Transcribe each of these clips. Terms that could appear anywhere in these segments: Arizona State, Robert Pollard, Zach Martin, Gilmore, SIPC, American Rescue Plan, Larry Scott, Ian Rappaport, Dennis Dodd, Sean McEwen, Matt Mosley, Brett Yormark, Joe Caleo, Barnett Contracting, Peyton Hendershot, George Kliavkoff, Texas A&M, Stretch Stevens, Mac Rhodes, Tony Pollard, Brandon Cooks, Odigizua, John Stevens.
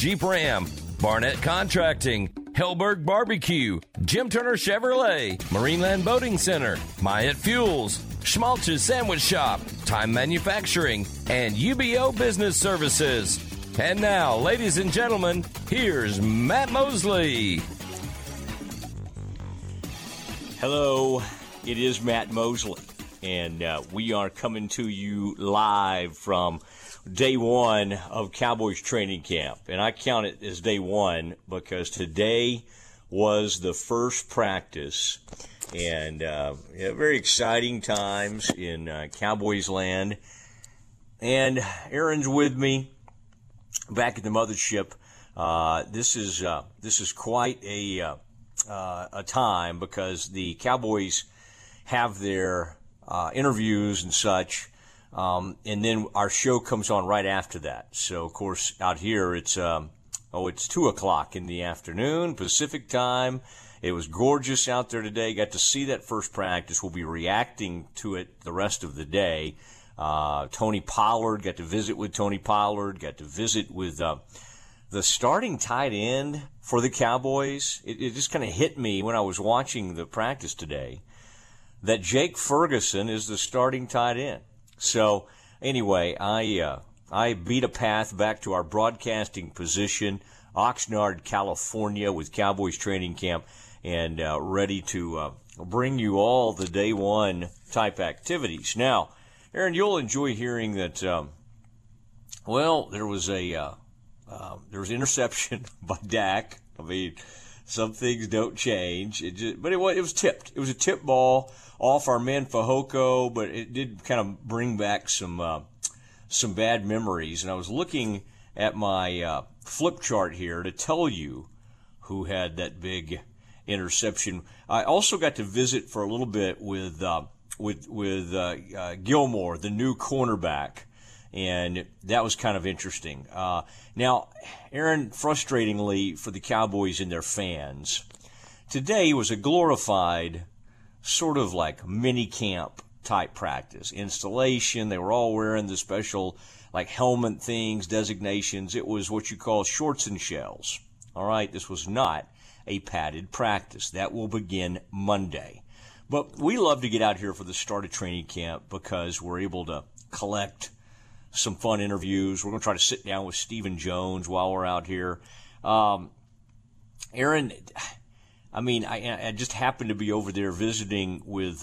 Jeep Ram, Barnett Contracting, Hellberg Barbecue, Jim Turner Chevrolet, Marineland Boating Center, Myatt Fuels, Schmalch's Sandwich Shop, Time Manufacturing, and UBO Business Services. And now, ladies and gentlemen, here's Matt Mosley. Hello, it is Matt Mosley, and we are coming to you live from day one of Cowboys training camp. And I count it as day one because today was the first practice, and very exciting times in Cowboys land. And Aaron's with me back at the mothership. This is quite a time because the Cowboys have their interviews and such, and then our show comes on right after that. So, of course, out here it's 2:00 in the afternoon Pacific time. It was gorgeous out there today. Got to see that first practice. We'll be reacting to it the rest of the day. Tony Pollard, got to visit with Tony Pollard, got to visit with the starting tight end for the Cowboys. It just kind of hit me when I was watching the practice today that Jake Ferguson is the starting tight end. So anyway, I beat a path back to our broadcasting position, Oxnard, California, with Cowboys training camp, and ready to bring you all the day one type activities. Now, Aaron, you'll enjoy hearing that, there was an interception by Dak. I mean, some things don't change. It was tipped. It was a tip ball off our man Fajoko, but it did kind of bring back some bad memories. And I was looking at my flip chart here to tell you who had that big interception. I also got to visit for a little bit with Gilmore, the new cornerback. And that was kind of interesting. Now, Aaron, frustratingly for the Cowboys and their fans, today was a glorified sort of like mini camp type practice. Installation, they were all wearing the special like helmet things, designations. It was what you call shorts and shells. All right, this was not a padded practice. That will begin Monday. But we love to get out here for the start of training camp because we're able to collect some fun interviews. We're going to try to sit down with Stephen Jones while we're out here. Aaron, I mean, I just happened to be over there visiting with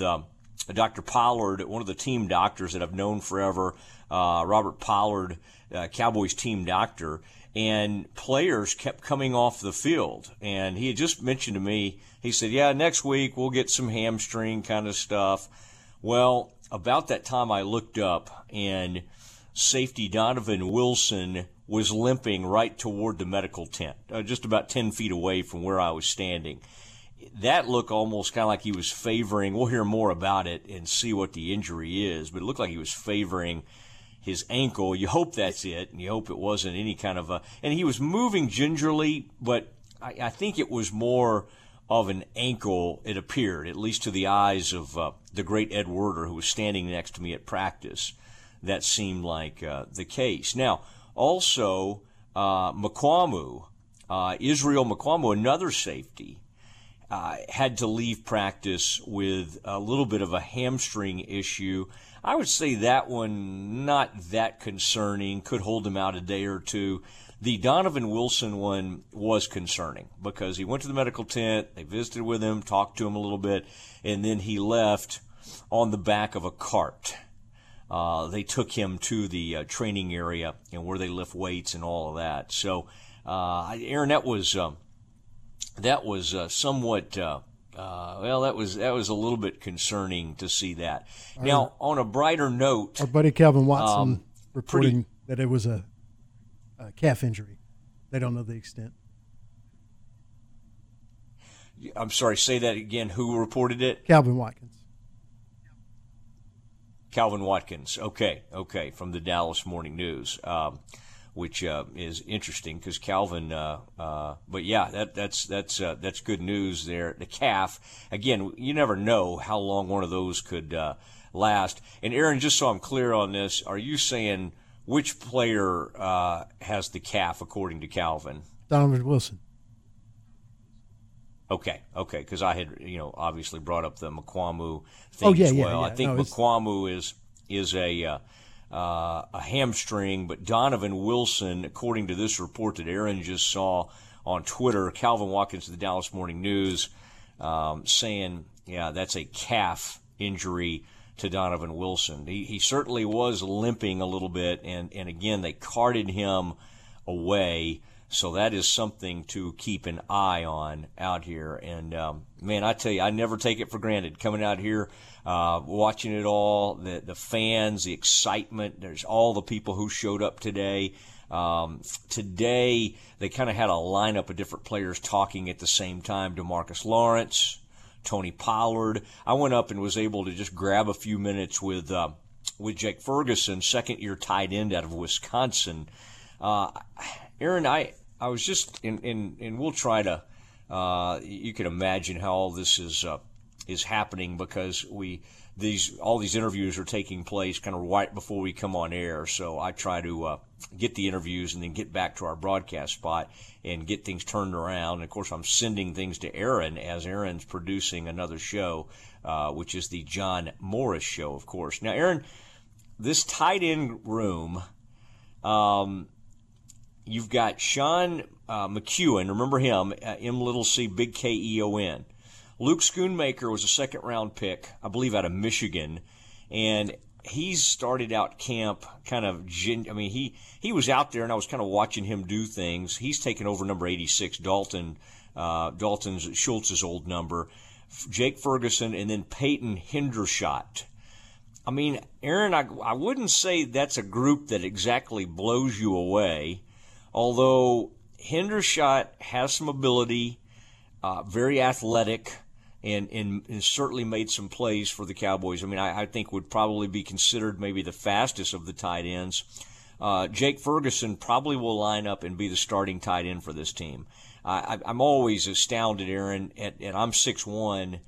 Dr. Pollard, one of the team doctors that I've known forever, Robert Pollard, Cowboys team doctor, and players kept coming off the field. And he had just mentioned to me, he said, yeah, next week we'll get some hamstring kind of stuff. Well, about that time I looked up, and safety Donovan Wilson was limping right toward the medical tent, just about 10 feet away from where I was standing. That looked almost kind of like he was favoring. We'll hear more about it and see what the injury is, but it looked like he was favoring his ankle. You hope that's it, and you hope it wasn't any kind of and he was moving gingerly, but I think it was more of an ankle, it appeared, at least to the eyes of the great Ed Werder, who was standing next to me at practice. That seemed like the case. Now, also, Israel Mukuamu, another safety, had to leave practice with a little bit of a hamstring issue. I would say that one, not that concerning, could hold him out a day or two. The Donovan Wilson one was concerning because he went to the medical tent, they visited with him, talked to him a little bit, and then he left on the back of a cart. They took him to the training area and where they lift weights and all of that. So, Aaron, that was somewhat that was a little bit concerning to see that. Our, now, on a brighter note, our buddy Calvin Watson reporting that it was a calf injury. They don't know the extent. I'm sorry, say that again. Who reported it? Calvin Watkins, okay, from the Dallas Morning News, which is interesting because Calvin. But yeah, that's good news there. The calf, again, you never know how long one of those could last. And Aaron, just so I'm clear on this, are you saying Which player has the calf, according to Calvin? Donovan Wilson. Okay, because I had, obviously brought up the Mukuamu thing as well. I think Mukuamu is a hamstring, but Donovan Wilson, according to this report that Aaron just saw on Twitter, Calvin Watkins of the Dallas Morning News, saying, that's a calf injury to Donovan Wilson. He certainly was limping a little bit, and again, they carted him away. So that is something to keep an eye on out here. And, man, I tell you, I never take it for granted coming out here, watching it all, the fans, the excitement. There's all the people who showed up today. Today they kind of had a lineup of different players talking at the same time. DeMarcus Lawrence, Tony Pollard. I went up and was able to just grab a few minutes with Jake Ferguson, second-year tight end out of Wisconsin. Aaron, I was just and we'll try to. You can imagine how all this is happening, because these interviews are taking place kind of right before we come on air. So I try to get the interviews and then get back to our broadcast spot and get things turned around. And of course, I'm sending things to Aaron as Aaron's producing another show, which is the John Morris Show, of course. Now, Aaron, this tight end room. You've got Sean McEwen, remember him, M-little-c, big K-E-O-N. Luke Schoonmaker was a second-round pick, I believe, out of Michigan, and he's started out camp kind of he was out there, and I was kind of watching him do things. He's taken over number 86, Dalton's Schultz's old number, Jake Ferguson, and then Peyton Hendershot. I mean, Aaron, I wouldn't say that's a group that exactly blows you away, although Hendershot has some ability, very athletic, and certainly made some plays for the Cowboys. I mean, I think would probably be considered maybe the fastest of the tight ends. Jake Ferguson probably will line up and be the starting tight end for this team. I'm always astounded, Aaron, and I'm 6'1",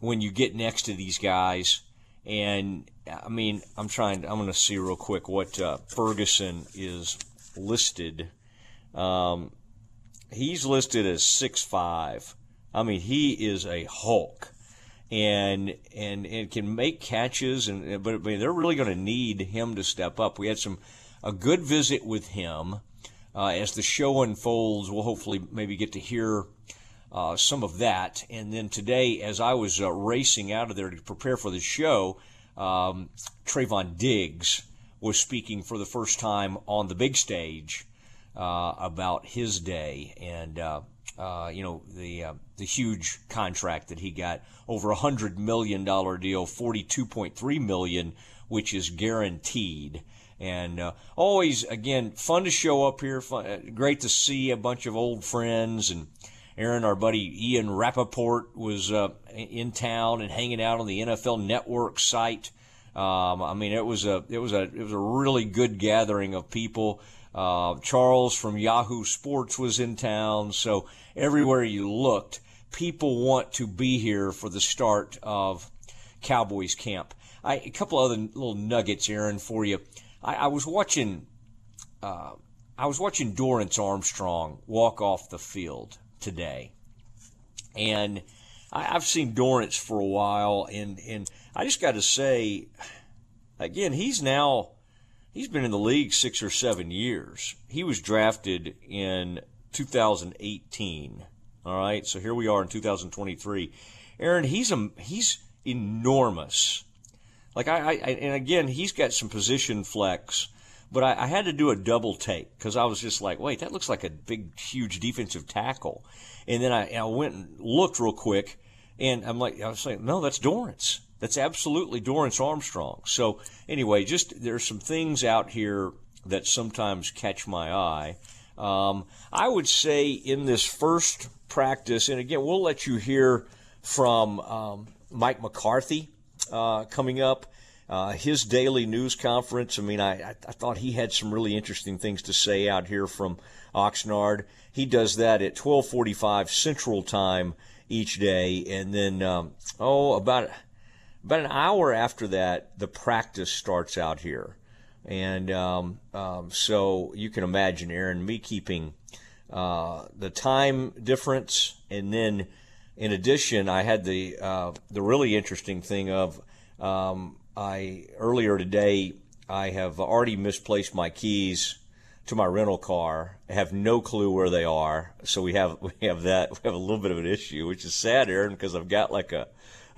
when you get next to these guys. And, I mean, I'm going to see real quick what Ferguson is listed. He's listed as 6'5". I mean, he is a Hulk, and can make catches. But they're really going to need him to step up. We had a good visit with him as the show unfolds. We'll hopefully maybe get to hear some of that. And then today, as I was racing out of there to prepare for the show, Trayvon Diggs was speaking for the first time on the big stage about his day and the huge contract that he got, over $100 million deal, $42.3 million, which is guaranteed. And always again fun to show up here. Great to see a bunch of old friends. And Aaron, our buddy Ian Rappaport was in town and hanging out on the NFL Network site. I mean, it was a really good gathering of people. Charles from Yahoo Sports was in town. So everywhere you looked, people want to be here for the start of Cowboys camp. A couple other little nuggets, Aaron, for you. I was watching Dorance Armstrong walk off the field today, and I've seen Dorance for a while, and I just got to say, again, he's been in the league 6 or 7 years. He was drafted in 2018. All right, so here we are in 2023. Aaron, he's enormous. Like and again, he's got some position flex. But I had to do a double take because I was just like, wait, that looks like a big, huge defensive tackle. And then I went and looked real quick, and I was like, no, that's Dorance. That's absolutely Dorance Armstrong. So anyway, just there's some things out here that sometimes catch my eye. I would say in this first practice, and again, we'll let you hear from Mike McCarthy coming up. His daily news conference, I mean, I thought he had some really interesting things to say out here from Oxnard. He does that at 12:45 Central Time each day. And then, about an hour after that, the practice starts out here. And so you can imagine, Aaron, me keeping the time difference. And then in addition, I had the really interesting thing of earlier today, I have already misplaced my keys to my rental car. I have no clue where they are. So we have that. We have a little bit of an issue, which is sad, Aaron, because I've got like a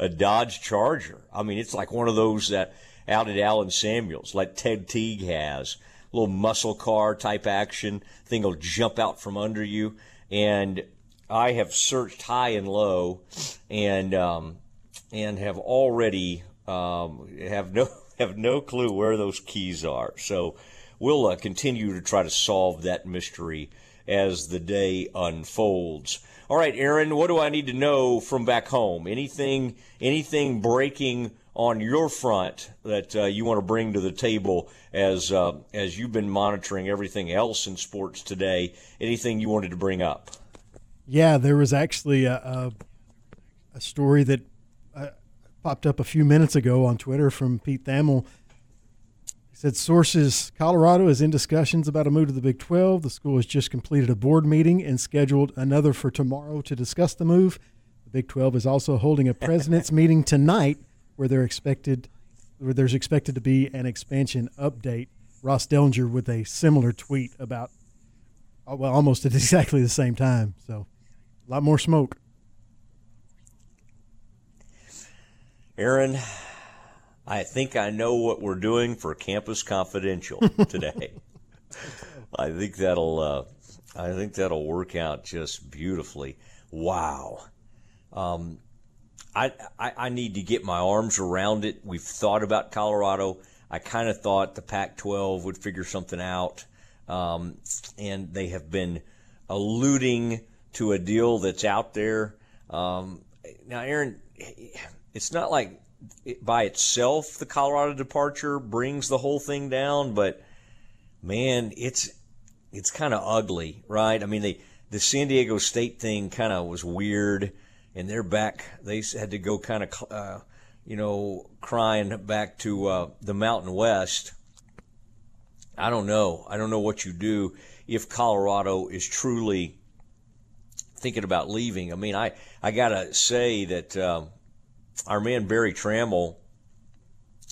Dodge Charger. I mean, it's like one of those that out at Alan Samuels, like Ted Teague has, a little muscle car type action. Thing will jump out from under you. And I have searched high and low, and have already have no clue where those keys are. So we'll continue to try to solve that mystery as the day unfolds. All right, Aaron, what do I need to know from back home? Anything breaking on your front that you want to bring to the table as you've been monitoring everything else in sports today? Anything you wanted to bring up? Yeah, there was actually a story that popped up a few minutes ago on Twitter from Pete Thamel. He said, sources, Colorado is in discussions about a move to the Big 12. The school has just completed a board meeting and scheduled another for tomorrow to discuss the move. The Big 12 is also holding a president's meeting tonight where there's expected to be an expansion update. Ross Dellenger with a similar tweet about, well, almost at exactly the same time. So a lot more smoke. Aaron, I think I know what we're doing for Campus Confidential today. I think that'll work out just beautifully. Wow, I need to get my arms around it. We've thought about Colorado. I kind of thought the Pac-12 would figure something out, and they have been alluding to a deal that's out there. Now, Aaron, it's not like by itself the Colorado departure brings the whole thing down, but man, it's kind of ugly, right? I mean, the San Diego State thing kind of was weird, and they're back. They had to go kind of, crying back to the Mountain West. I don't know. I don't know what you do if Colorado is truly thinking about leaving. I mean, I gotta say that our man Barry Trammell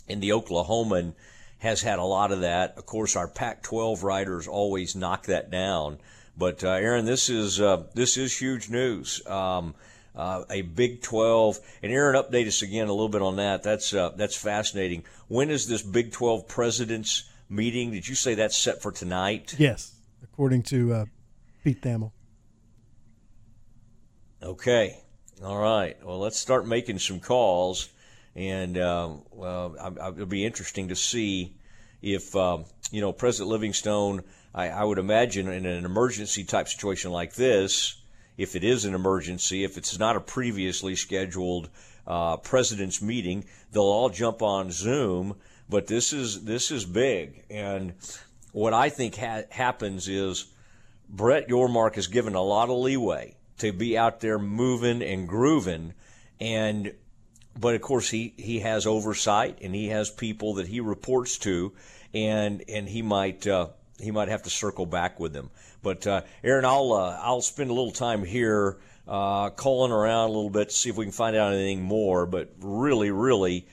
in the Oklahoman has had a lot of that. Of course, our Pac-12 writers always knock that down. But Aaron, this is huge news. A Big 12, and Aaron, update us again a little bit on that. That's fascinating. When is this Big 12 president's meeting? Did you say that's set for tonight? Yes, according to Pete Thamel. Okay. All right. Well, let's start making some calls, and it'll be interesting to see if President Livingstone. I would imagine in an emergency type situation like this, if it is an emergency, if it's not a previously scheduled president's meeting, they'll all jump on Zoom. But this is big, and what I think happens is Brett Yormark is given a lot of leeway to be out there moving and grooving, but of course he has oversight and he has people that he reports to, and he might have to circle back with them. But Aaron, I'll spend a little time here calling around a little bit to see if we can find out anything more. But really, really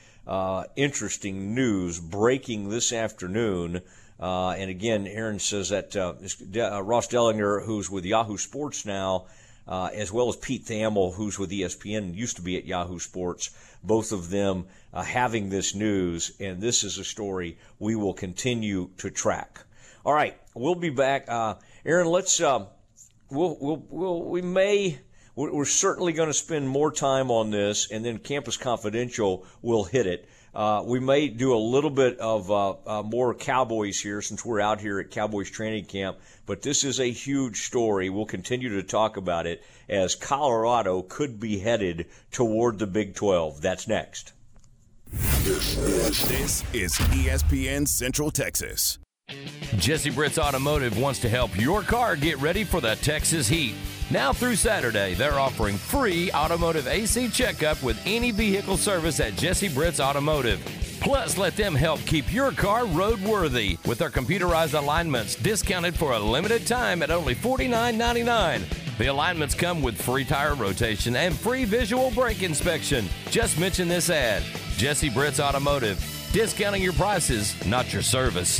interesting news breaking this afternoon. And again, Aaron says that Ross Dellenger, who's with Yahoo Sports now, as well as Pete Thamel, who's with ESPN, used to be at Yahoo Sports, both of them having this news, and this is a story we will continue to track. All right, we'll be back, Aaron. Let's we're certainly going to spend more time on this, and then Campus Confidential will hit it. We may do a little bit of more Cowboys here since we're out here at Cowboys training camp, but this is a huge story. We'll continue to talk about it as Colorado could be headed toward the Big 12. That's next. This is ESPN Central Texas. Jesse Britt's Automotive wants to help your car get ready for the Texas heat. Now through Saturday, they're offering free automotive AC checkup with any vehicle service at Jesse Britt's Automotive. Plus, let them help keep your car roadworthy with their computerized alignments discounted for a limited time at only $49.99. The alignments come with free tire rotation and free visual brake inspection. Just mention this ad. Jesse Britt's Automotive. Discounting your prices, not your service.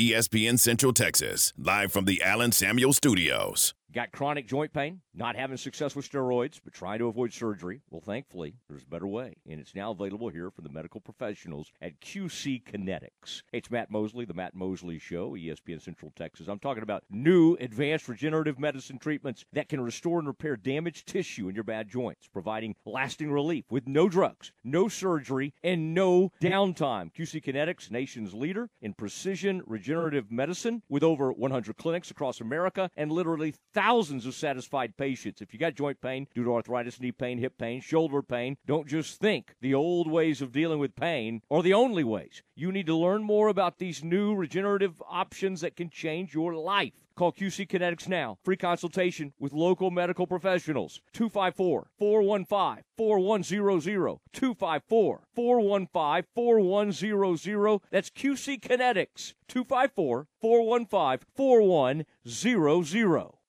ESPN Central Texas, live from the Allen Samuel Studios. Got chronic joint pain? Not having success with steroids, but trying to avoid surgery? Well, thankfully, there's a better way, and it's now available here for the medical professionals at QC Kinetics. It's Matt Mosley, the Matt Mosley Show, ESPN Central Texas. I'm talking about new advanced regenerative medicine treatments that can restore and repair damaged tissue in your bad joints, providing lasting relief with no drugs, no surgery, and no downtime. QC Kinetics, nation's leader in precision regenerative medicine with over 100 clinics across America and literally thousands of satisfied patients. If you got joint pain due to arthritis, knee pain, hip pain, shoulder pain, don't just think the old ways of dealing with pain are the only ways. You need to learn more about these new regenerative options that can change your life. Call QC Kinetics now. Free consultation with local medical professionals. 254-415-4100. 254-415-4100. That's QC Kinetics. 254-415-4100.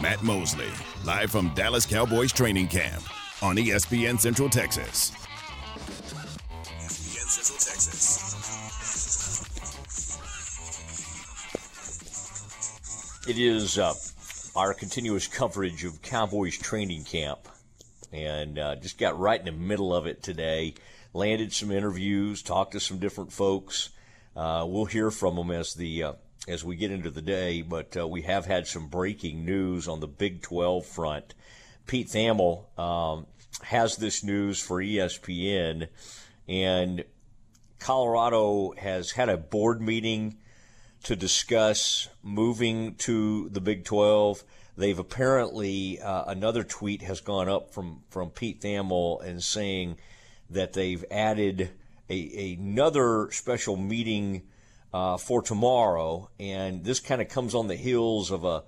Matt Mosley, live from Dallas Cowboys training camp on ESPN Central Texas. ESPN Central Texas. It is our continuous coverage of Cowboys training camp, and just got right in the middle of it today. Landed some interviews, talked to some different folks. We'll hear from them as we get into the day, but we have had some breaking news on the Big 12 front. Pete Thamel has this news for ESPN, and Colorado has had a board meeting to discuss moving to the Big 12. They've apparently, another tweet has gone up from Pete Thamel and saying that they've added another special meeting for tomorrow, and this kind of comes on the heels of a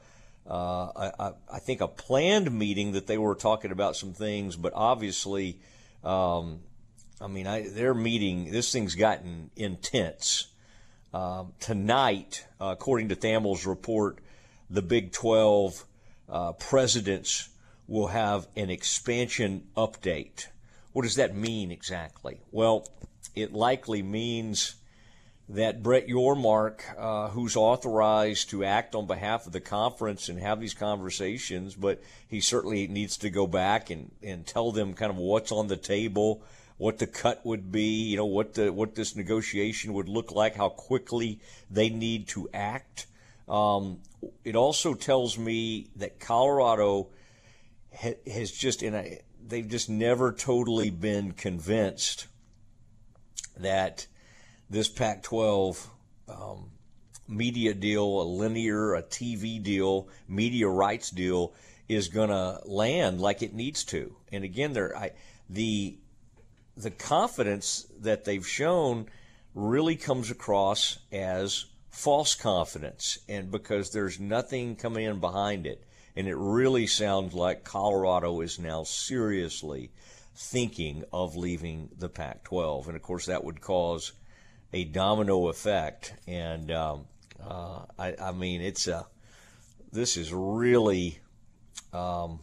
planned meeting that they were talking about some things, but obviously, their meeting, this thing's gotten intense. Tonight, according to Thamel's report, the Big 12 presidents will have an expansion update. What does that mean exactly? Well, it likely means that Brett Yormark, who's authorized to act on behalf of the conference and have these conversations, but he certainly needs to go back and tell them kind of what's on the table, what the cut would be, you know, what this negotiation would look like, how quickly they need to act. It also tells me that Colorado has just, they've just never totally been convinced that this Pac-12 media deal, a TV deal, media rights deal is going to land like it needs to. And again, the confidence that they've shown really comes across as false confidence, and because there's nothing coming in behind it. And it really sounds like Colorado is now seriously thinking of leaving the Pac-12. And, of course, that would cause a domino effect. And, this is really a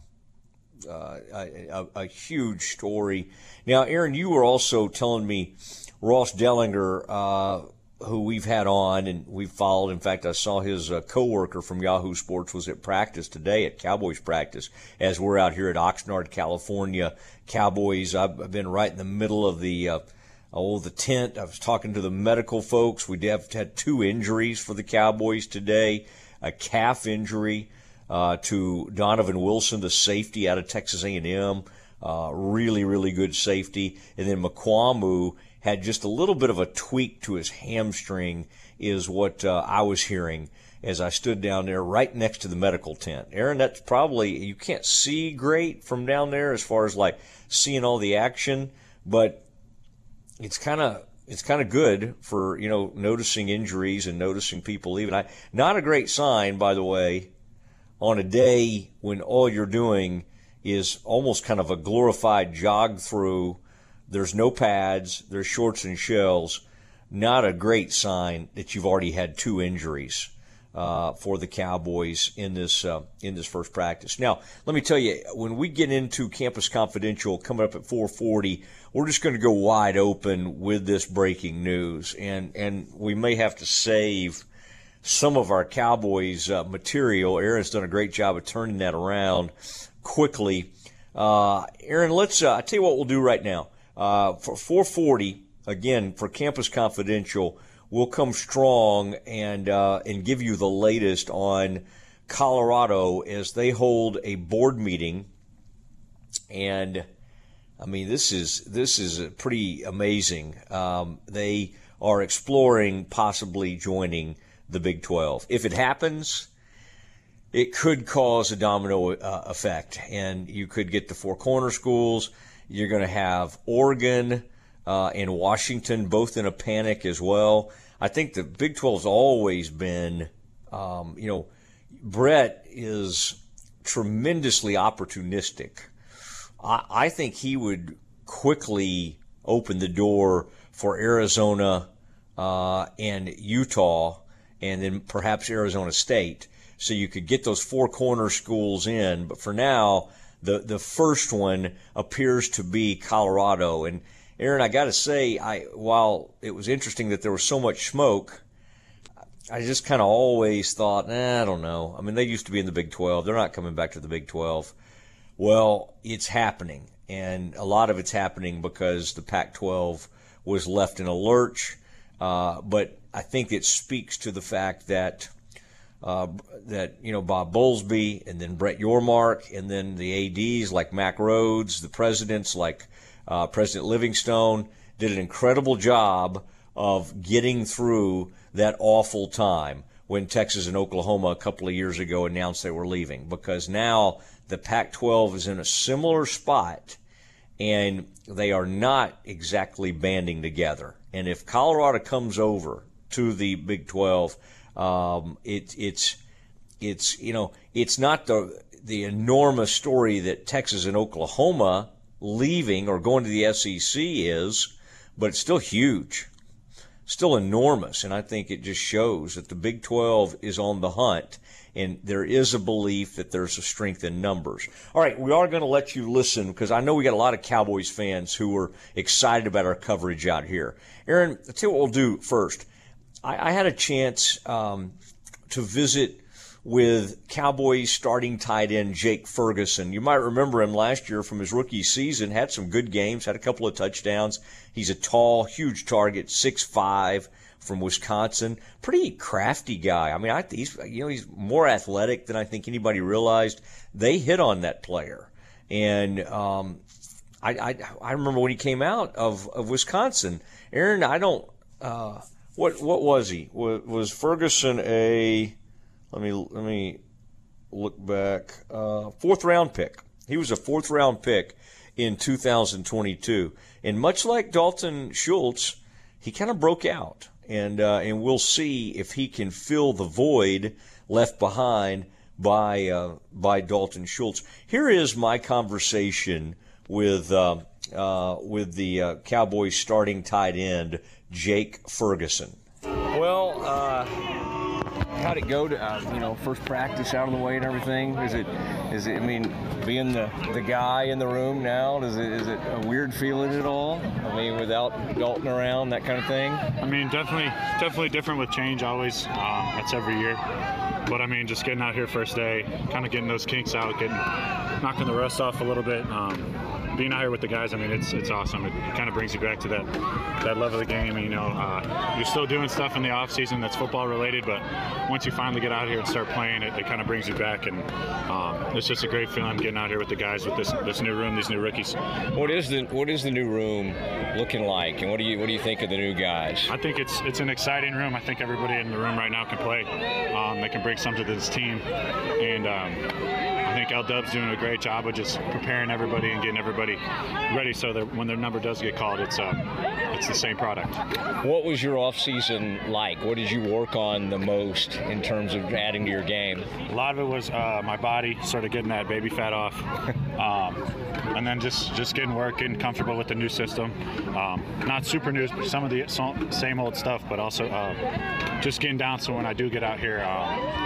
huge story. Now, Aaron, you were also telling me Ross Dellenger, who we've had on and we've followed. In fact, I saw his coworker from Yahoo Sports was at practice today, at Cowboys practice, as we're out here at Oxnard, California. Cowboys, I've been right in the middle of the tent. I was talking to the medical folks. We had two injuries for the Cowboys today, a calf injury to Donovan Wilson, the safety out of Texas A&M, really, really good safety. And then Mukuamu had just a little bit of a tweak to his hamstring is what I was hearing as I stood down there right next to the medical tent. Aaron, that's probably, you can't see great from down there as far as like seeing all the action, but it's kind of good for, you know, noticing injuries and noticing people leaving. Not a great sign, by the way, on a day when all you're doing is almost kind of a glorified jog through. There's no pads. There's shorts and shells. Not a great sign that you've already had two injuries for the Cowboys in this first practice. Now, let me tell you, when we get into Campus Confidential coming up at 4:40, we're just going to go wide open with this breaking news, and we may have to save some of our Cowboys material. Aaron's done a great job of turning that around quickly. Aaron, let's. I tell you what we'll do right now. For 4:40, again, for Campus Confidential, we'll come strong and give you the latest on Colorado as they hold a board meeting. And I mean, this is pretty amazing. They are exploring possibly joining the Big 12. If it happens, it could cause a domino effect, and you could get the Four Corner schools. You're going to have Oregon and Washington both in a panic as well. I think the Big 12's always been, Brett is tremendously opportunistic. I think he would quickly open the door for Arizona and Utah, and then perhaps Arizona State. So you could get those Four Corner schools in, but for now, the first one appears to be Colorado. And Aaron, I got to say, while it was interesting that there was so much smoke, I just kind of always thought, I don't know. I mean, they used to be in the Big 12. They're not coming back to the Big 12. Well, it's happening, and a lot of it's happening because the Pac-12 was left in a lurch. But I think it speaks to the fact that Bob Bowlesby, and then Brett Yormark, and then the ADs like Mac Rhodes, the presidents like President Livingstone, did an incredible job of getting through that awful time when Texas and Oklahoma a couple of years ago announced they were leaving, because now the Pac-12 is in a similar spot, and they are not exactly banding together. And if Colorado comes over to the Big 12, it's not the enormous story that Texas and Oklahoma leaving or going to the SEC is, but it's still huge, still enormous. And I think it just shows that the Big 12 is on the hunt, and there is a belief that there's a strength in numbers. All right, we are going to let you listen, because I know we got a lot of Cowboys fans who are excited about our coverage out here. Aaron, let's see what we'll do first. I had a chance to visit with Cowboys starting tight end Jake Ferguson. You might remember him last year from his rookie season, had some good games, had a couple of touchdowns. He's a tall, huge target, 6'5", from Wisconsin. Pretty crafty guy. I mean, he's more athletic than I think anybody realized. They hit on that player. And I remember when he came out of Wisconsin. Aaron, I don't what was he? Was Ferguson a let me look back. 4th round pick. He was a 4th round pick in 2022. And much like Dalton Schultz, he kind of broke out. And we'll see if he can fill the void left behind by Dalton Schultz. Here is my conversation with the Cowboys starting tight end Jake Ferguson. Well, how'd it go? First practice out of the way and everything. Is it? I mean, being the guy in the room now, is it a weird feeling at all? I mean, without Dalton around, that kind of thing. I mean, definitely different with change always. That's every year. But I mean, just getting out here first day, kind of getting those kinks out, knocking the rust off a little bit. Being out here with the guys, I mean, it's awesome. It kind of brings you back to that love of the game. And, you're still doing stuff in the off season that's football related, but once you finally get out here and start playing, it kind of brings you back. And it's just a great feeling getting out here with the guys with this new room, these new rookies. What is the new room looking like, and what do you think of the new guys? I think it's an exciting room. I think everybody in the room right now can play. They can bring something to this team, and I think L-Dub's doing a great job of just preparing everybody and getting everybody ready so that when their number does get called, it's the same product. What was your offseason like? What did you work on the most in terms of adding to your game? A lot of it was my body, sort of getting that baby fat off, and then just getting work, getting comfortable with the new system. Not super new, but some of the same old stuff, but also just getting down so when I do get out here,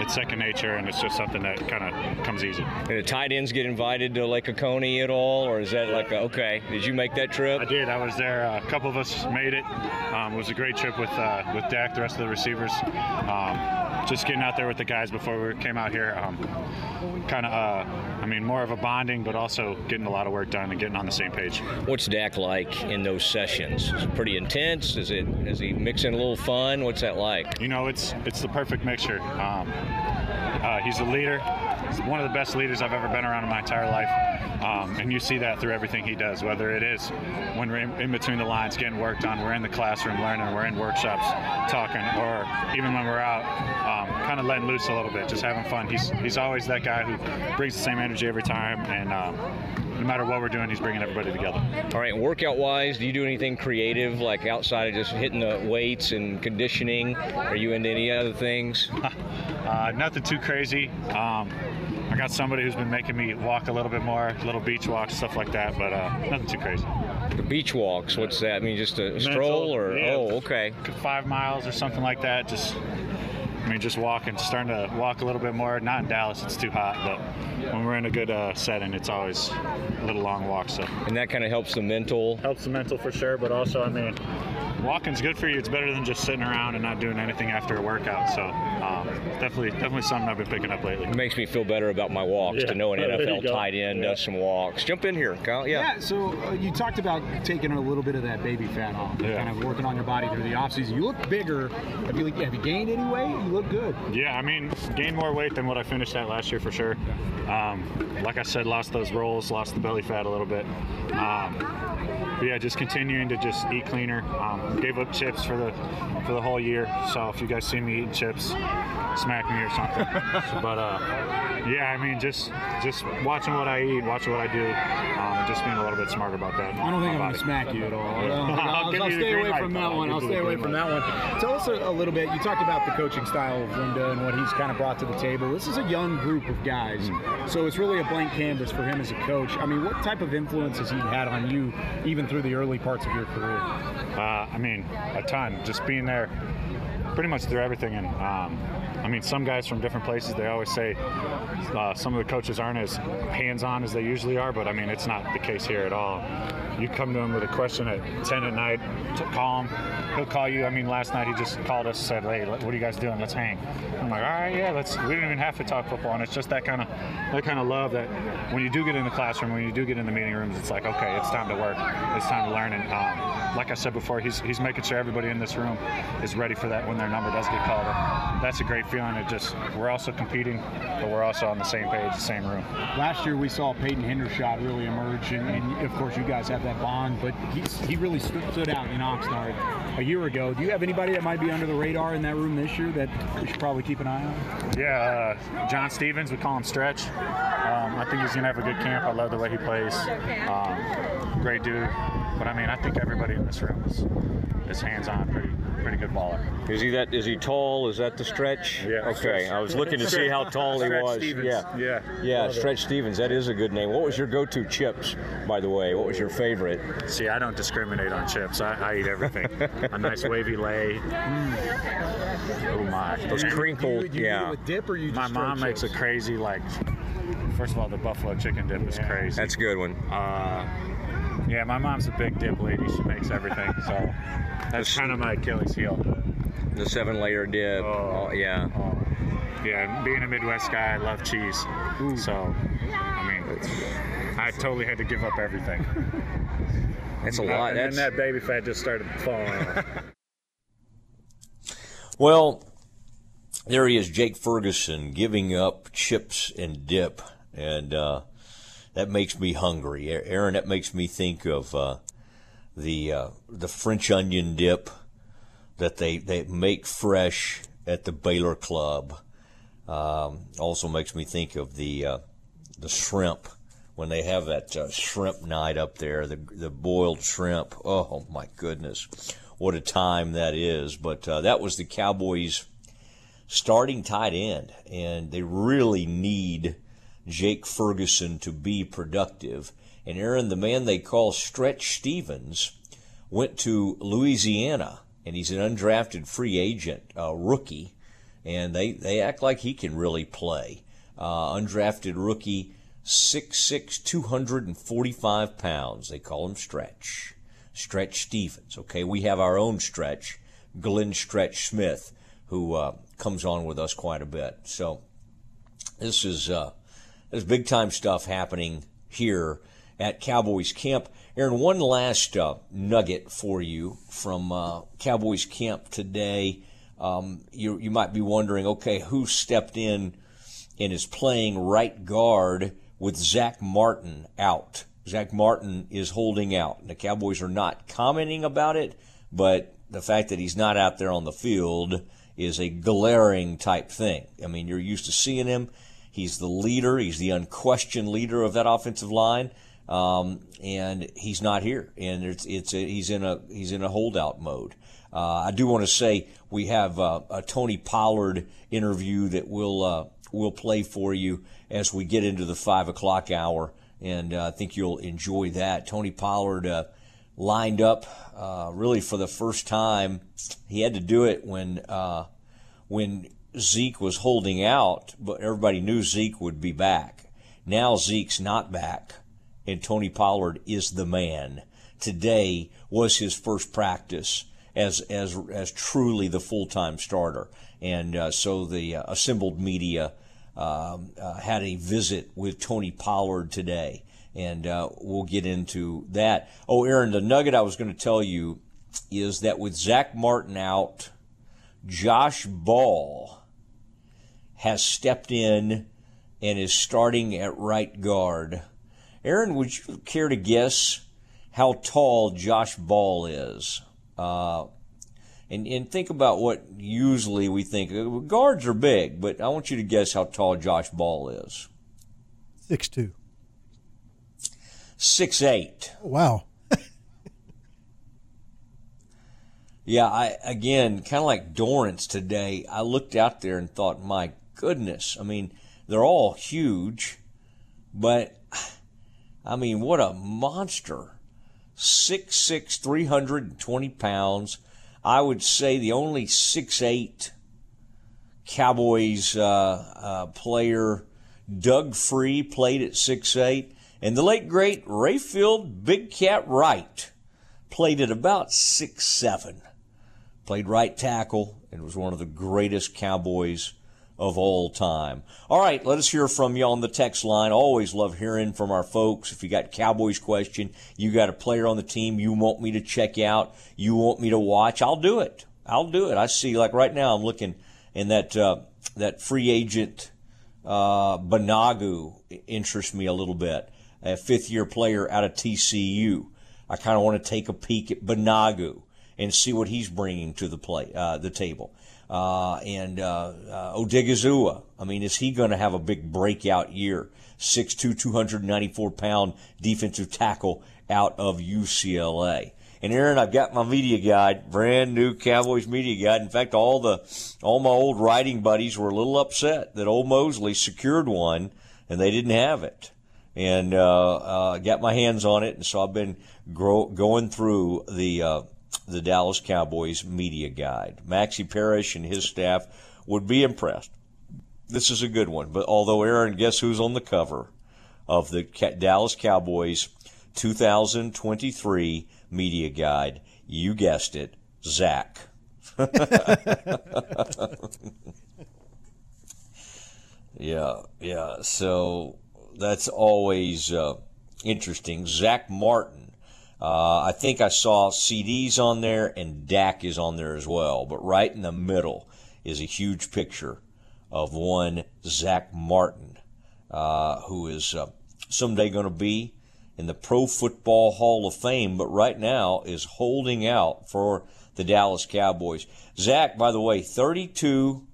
it's second nature, and it's just something that kind of comes easy. Did the tight ends get invited to Lake Oconee at all, or is that okay, did you make that trip? I did. I was there. A couple of us made it. It was a great trip with Dak, the rest of the receivers. Just getting out there with the guys before we came out here. More of a bonding, but also getting a lot of work done and getting on the same page. What's Dak like in those sessions? Is it pretty intense? Is he mixing a little fun? What's that like? It's the perfect mixture. He's a leader. He's one of the best leaders I've ever been around in my entire life, and you see that through everything he does, whether it is when we're in between the lines getting worked on, we're in the classroom learning, we're in workshops talking, or even when we're out kind of letting loose a little bit, just having fun. He's always that guy who brings the same energy every time, and no matter what we're doing, he's bringing everybody together. All right, workout-wise, do you do anything creative, like outside of just hitting the weights and conditioning? Are you into any other things? Nothing too crazy. I got somebody who's been making me walk a little bit more, little beach walks, stuff like that, but nothing too crazy. The beach walks, what's that? I mean, just a stroll or? Yeah, oh, okay. 5 miles or something like that, just walking, starting to walk a little bit more. Not in Dallas, it's too hot, but when we're in a good setting, it's always a little long walk. So. And that kind of helps the mental? Helps the mental for sure, but also, I mean, walking's good for you. It's better than just sitting around and not doing anything after a workout. So definitely something I've been picking up lately. It makes me feel better about my walks to know an NFL tight end does some walks. Jump in here, Kyle. Yeah, so you talked about taking a little bit of that baby fat off, kind of working on your body through the offseason. You look bigger. Have you gained any weight? You look good. Yeah, I mean, gained more weight than what I finished at last year for sure. Like I said, lost those rolls, lost the belly fat a little bit. Just continuing to just eat cleaner. Gave up chips for the whole year, so if you guys see me eating chips, smack me or something. But just watching what I eat, watching what I do, just being a little bit smarter about that. I don't think I'm going to smack you at all. I'll stay away from that one. I'll stay away from that one. Tell us a little bit. You talked about the coaching style of Linda and what he's kind of brought to the table. This is a young group of guys, so it's really a blank canvas for him as a coach. I mean, what type of influence has he had on you, even through the early parts of your career? A ton. Just being there pretty much through everything, and I mean, some guys from different places, they always say some of the coaches aren't as hands-on as they usually are, but, I mean, it's not the case here at all. You come to him with a question at 10 at night, call him. He'll call you. I mean, last night he just called us, said, hey, what are you guys doing? Let's hang. I'm like, all right, yeah, let's. We didn't even have to talk football, and it's just that kind of love that when you do get in the classroom, when you do get in the meeting rooms, it's like, okay, it's time to work. It's time to learn. And like I said before, he's making sure everybody in this room is ready for that when their number does get called up. That's a great feeling. It just, we're also competing, but we're also on the same page, the same room. Last year we saw Peyton Hendershot really emerge, and of course you guys have that bond, but he really stood out in Oxnard a year ago. Do you have anybody that might be under the radar in that room this year that we should probably keep an eye on? Yeah, John Stevens, we call him Stretch. I think he's going to have a good camp. I love the way he plays. Great dude. But, I mean, I think everybody in this room is hands-on, pretty good baller. Is he tall? Is that the Stretch? Yeah. Okay, Stretch. I was looking to see how tall he was. Stevens. Yeah, Stretch Stevens. That is a good name. What was your go-to chips, by the way? What was your favorite? See, I don't discriminate on chips. I eat everything. A nice wavy lay. Oh, my. Those crinkled, yeah. With dip, or you my mom chips? Makes a crazy, like, first of all, the buffalo chicken dip is crazy. That's a good one. Yeah, my mom's a big dip lady. She makes everything, so that's kind of my Achilles heel. The 7-layer dip. Oh, yeah. Oh. Yeah, being a Midwest guy, I love cheese. Ooh. So, I mean, I totally had to give up everything. That's a lot. And then that baby fat just started falling off. Well, there he is, Jake Ferguson, giving up chips and dip, and that makes me hungry, Aaron. That makes me think of the French onion dip that they make fresh at the Baylor Club. Also makes me think of the shrimp when they have that shrimp night up there, the boiled shrimp. Oh my goodness, what a time that is! But that was the Cowboys' starting tight end, and they really need Jake Ferguson to be productive. And Aaron, the man they call Stretch Stevens, went to Louisiana, and he's an undrafted free agent, rookie, and they act like he can really play. Undrafted rookie, 6'6", 245 pounds. They call him Stretch. Stretch Stevens. Okay, we have our own Stretch, Glenn Stretch Smith, who comes on with us quite a bit. So this is... There's big-time stuff happening here at Cowboys Camp. Aaron, one last nugget for you from Cowboys Camp today. You might be wondering, okay, who stepped in and is playing right guard with Zach Martin out? Zach Martin is holding out. The Cowboys are not commenting about it, but the fact that he's not out there on the field is a glaring type thing. I mean, you're used to seeing him. He's the leader. He's the unquestioned leader of that offensive line, and he's not here. And he's in a holdout mode. I do want to say we have a Tony Pollard interview that we'll play for you as we get into the 5 o'clock hour, and I think you'll enjoy that. Tony Pollard lined up really for the first time. He had to do it when Zeke was holding out, but everybody knew Zeke would be back. Now Zeke's not back, and Tony Pollard is the man. Today was his first practice as truly the full-time starter, and so the assembled media had a visit with Tony Pollard today, and we'll get into that. Oh, Aaron, the nugget I was going to tell you is that with Zach Martin out, Josh Ball has stepped in and is starting at right guard. Aaron, would you care to guess how tall Josh Ball is? And think about what usually we think. Guards are big, but I want you to guess how tall Josh Ball is. 6'2". 6'8". Wow. Yeah, kind of like Dorance today, I looked out there and thought, my goodness, I mean, they're all huge, but, I mean, what a monster. 6'6", 320 pounds. I would say the only 6'8 Cowboys player Doug Free played at 6'8", and the late great Rayfield Big Cat Wright played at about 6'7", played right tackle, and was one of the greatest Cowboys of all time. All right, let us hear from you on the text line. Always love hearing from our folks. If you got Cowboys question, you got a player on the team you want me to check out, you want me to watch, I'll do it. I'll do it. I see, like right now, I'm looking in that that free agent Banagu interests me a little bit. A fifth-year player out of TCU. I kind of want to take a peek at Banagu and see what he's bringing to the table. And Odigizua, I mean, is he going to have a big breakout year? 6'2", 294-pound defensive tackle out of UCLA. And Aaron, I've got my media guide, brand new Cowboys media guide. In fact, all my old writing buddies were a little upset that old Mosley secured one and they didn't have it. And got my hands on it, and so I've been going through the Dallas Cowboys media guide. Maxie Parrish and his staff would be impressed. This is a good one. But although, Aaron, guess who's on the cover of the Dallas Cowboys 2023 media guide? You guessed it, Zach. Yeah. So that's always interesting. Zach Martin. I think I saw CDs on there, and Dak is on there as well. But right in the middle is a huge picture of one Zach Martin, who is someday going to be in the Pro Football Hall of Fame, but right now is holding out for the Dallas Cowboys. Zach, by the way, 32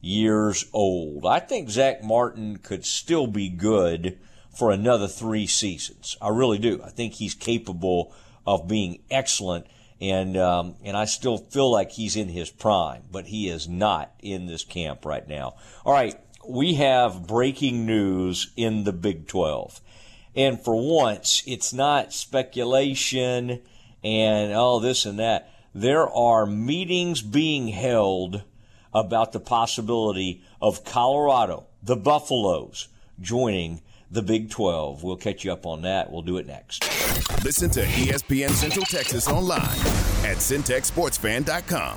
years old. I think Zach Martin could still be good for another 3 seasons. I really do. I think he's capable of being excellent, and I still feel like he's in his prime, but he is not in this camp right now. All right, we have breaking news in the Big 12. And for once, it's not speculation and this and that. There are meetings being held about the possibility of Colorado, the Buffaloes, joining the Big 12. We'll catch you up on that. We'll do it next. Listen to ESPN Central Texas online at CentexSportsFan.com.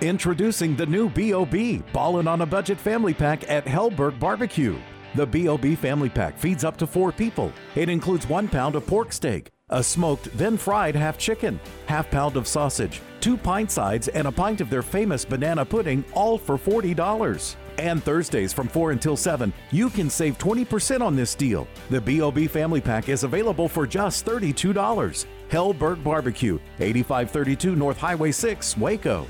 Introducing the new B.O.B. Ballin' on a Budget Family Pack at Hellberg Barbecue. The B.O.B. Family Pack feeds up to 4 people. It includes 1 pound of pork steak, a smoked then fried half chicken, half pound of sausage, 2 pint sides, and a pint of their famous banana pudding, all for $40. And Thursdays from 4 until 7, you can save 20% on this deal. The B.O.B. Family Pack is available for just $32. Hellberg Barbecue, 8532 North Highway 6, Waco.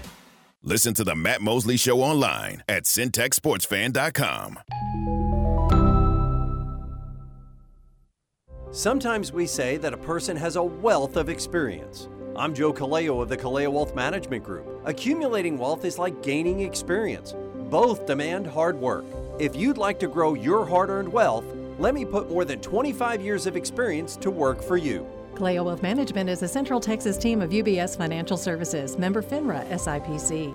Listen to the Matt Mosley Show online at CentexSportsFan.com. Sometimes we say that a person has a wealth of experience. I'm Joe Kaleo of the Kaleo Wealth Management Group. Accumulating wealth is like gaining experience. Both demand hard work. If you'd like to grow your hard-earned wealth, let me put more than 25 years of experience to work for you. Kaleo Wealth Management is a Central Texas team of UBS Financial Services, member FINRA SIPC.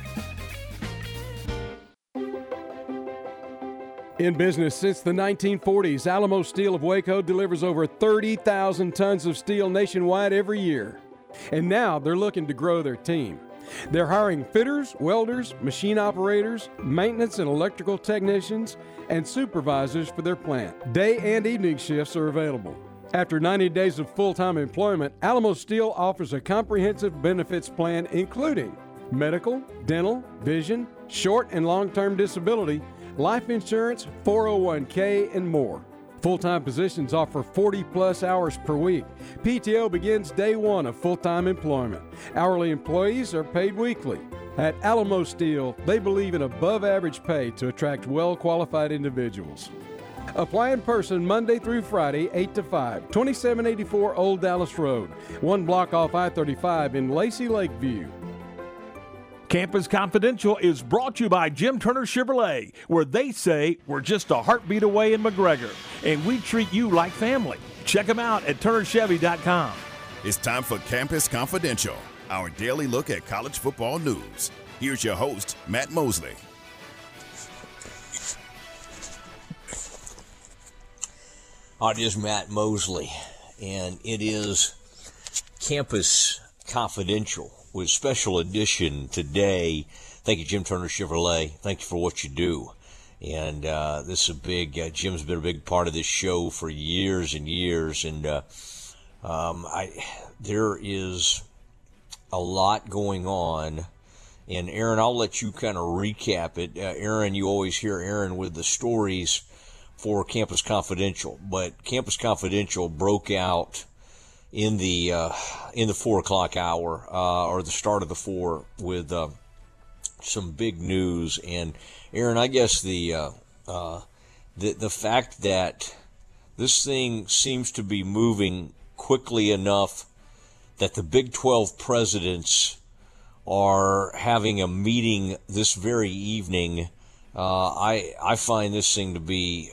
In business since the 1940s, Alamo Steel of Waco delivers over 30,000 tons of steel nationwide every year. And now they're looking to grow their team. They're hiring fitters, welders, machine operators, maintenance and electrical technicians, and supervisors for their plant. Day and evening shifts are available. After 90 days of full-time employment, Alamo Steel offers a comprehensive benefits plan including medical, dental, vision, short and long-term disability, life insurance, 401k, and more. Full-time positions offer 40-plus hours per week. PTO begins day one of full-time employment. Hourly employees are paid weekly. At Alamo Steel, they believe in above-average pay to attract well-qualified individuals. Apply in person Monday through Friday, 8 to 5, 2784 Old Dallas Road, one block off I-35 in Lacey Lakeview. Campus Confidential is brought to you by Jim Turner Chevrolet, where they say we're just a heartbeat away in McGregor, and we treat you like family. Check them out at turnerchevy.com. It's time for Campus Confidential, our daily look at college football news. Here's your host, Matt Mosley. It is Matt Mosley, and it is Campus Confidential with special edition today. Thank you, Jim Turner Chevrolet. Thank you for what you do. And this is a big, Jim's been a big part of this show for years and years. And there is a lot going on. And Aaron, I'll let you kind of recap it. Aaron, you always hear Aaron with the stories for Campus Confidential. But Campus Confidential broke out in the 4 o'clock hour or the start of the four with some big news. And Aaron, I guess the fact that this thing seems to be moving quickly enough that the Big 12 presidents are having a meeting this very evening, I find this thing to be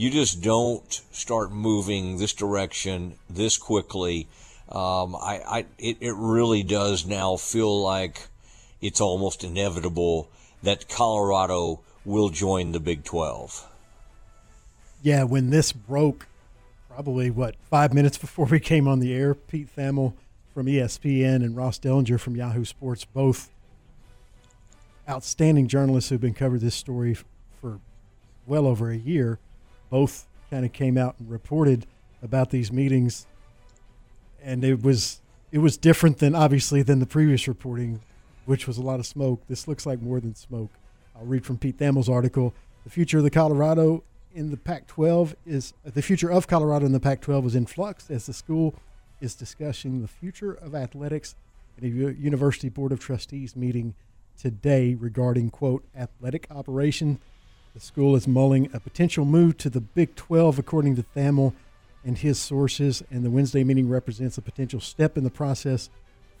you just don't start moving this direction this quickly. It really does now feel like it's almost inevitable that Colorado will join the Big 12. Yeah, when this broke, probably 5 minutes before we came on the air, Pete Thamel from ESPN and Ross Dellenger from Yahoo Sports, both outstanding journalists who've been covering this story for well over a year, both kind of came out and reported about these meetings. And it was different than obviously than the previous reporting, which was a lot of smoke. This looks like more than smoke. I'll read from Pete Thamel's article. The future of Colorado in the Pac-12 is the future of Colorado in the Pac-12 is in flux as the school is discussing the future of athletics at a university board of trustees meeting today regarding, quote, athletic operation. The school is mulling a potential move to the Big 12, according to Thamel and his sources, and the Wednesday meeting represents a potential step in the process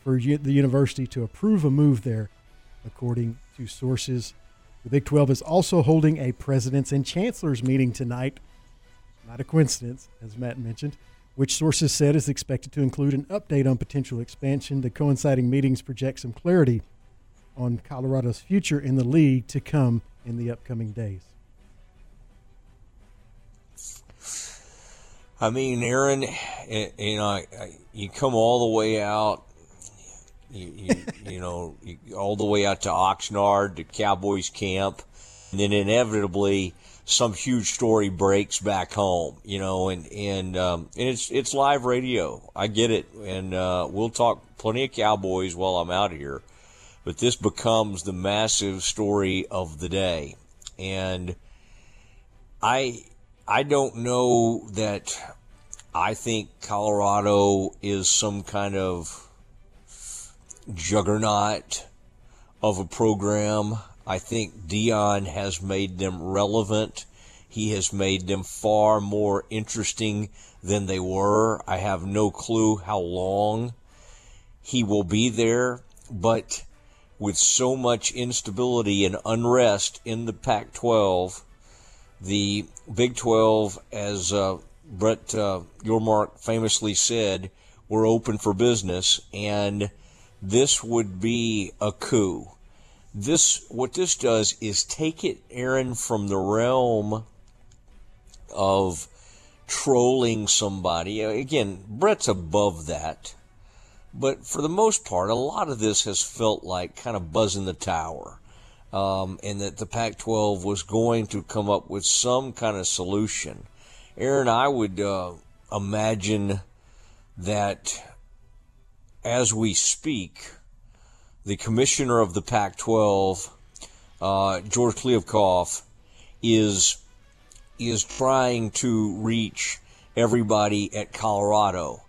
for the university to approve a move there, according to sources. The Big 12 is also holding a presidents and chancellors meeting tonight, not a coincidence, as Matt mentioned, which sources said is expected to include an update on potential expansion. The coinciding meetings project some clarity on Colorado's future in the league to come in the upcoming days. I mean, Aaron, you know, you come all the way out, you know, all the way out to Oxnard, to Cowboys camp, and then inevitably some huge story breaks back home, you know, and it's live radio. I get it. And we'll talk plenty of Cowboys while I'm out here, but this becomes the massive story of the day. And I don't know that I think Colorado is some kind of juggernaut of a program. I think Dion has made them relevant. He has made them far more interesting than they were. I have no clue how long he will be there, but with so much instability and unrest in the Pac-12, the Big 12, as Brett Yormark famously said, we're open for business, and this would be a coup. What this does is take it, Aaron, from the realm of trolling somebody. Again, Brett's above that. But for the most part, a lot of this has felt like kind of buzzing the tower, and that the Pac-12 was going to come up with some kind of solution. Aaron, I would imagine that as we speak, the commissioner of the Pac-12, George Kliavkoff, is trying to reach everybody at Colorado.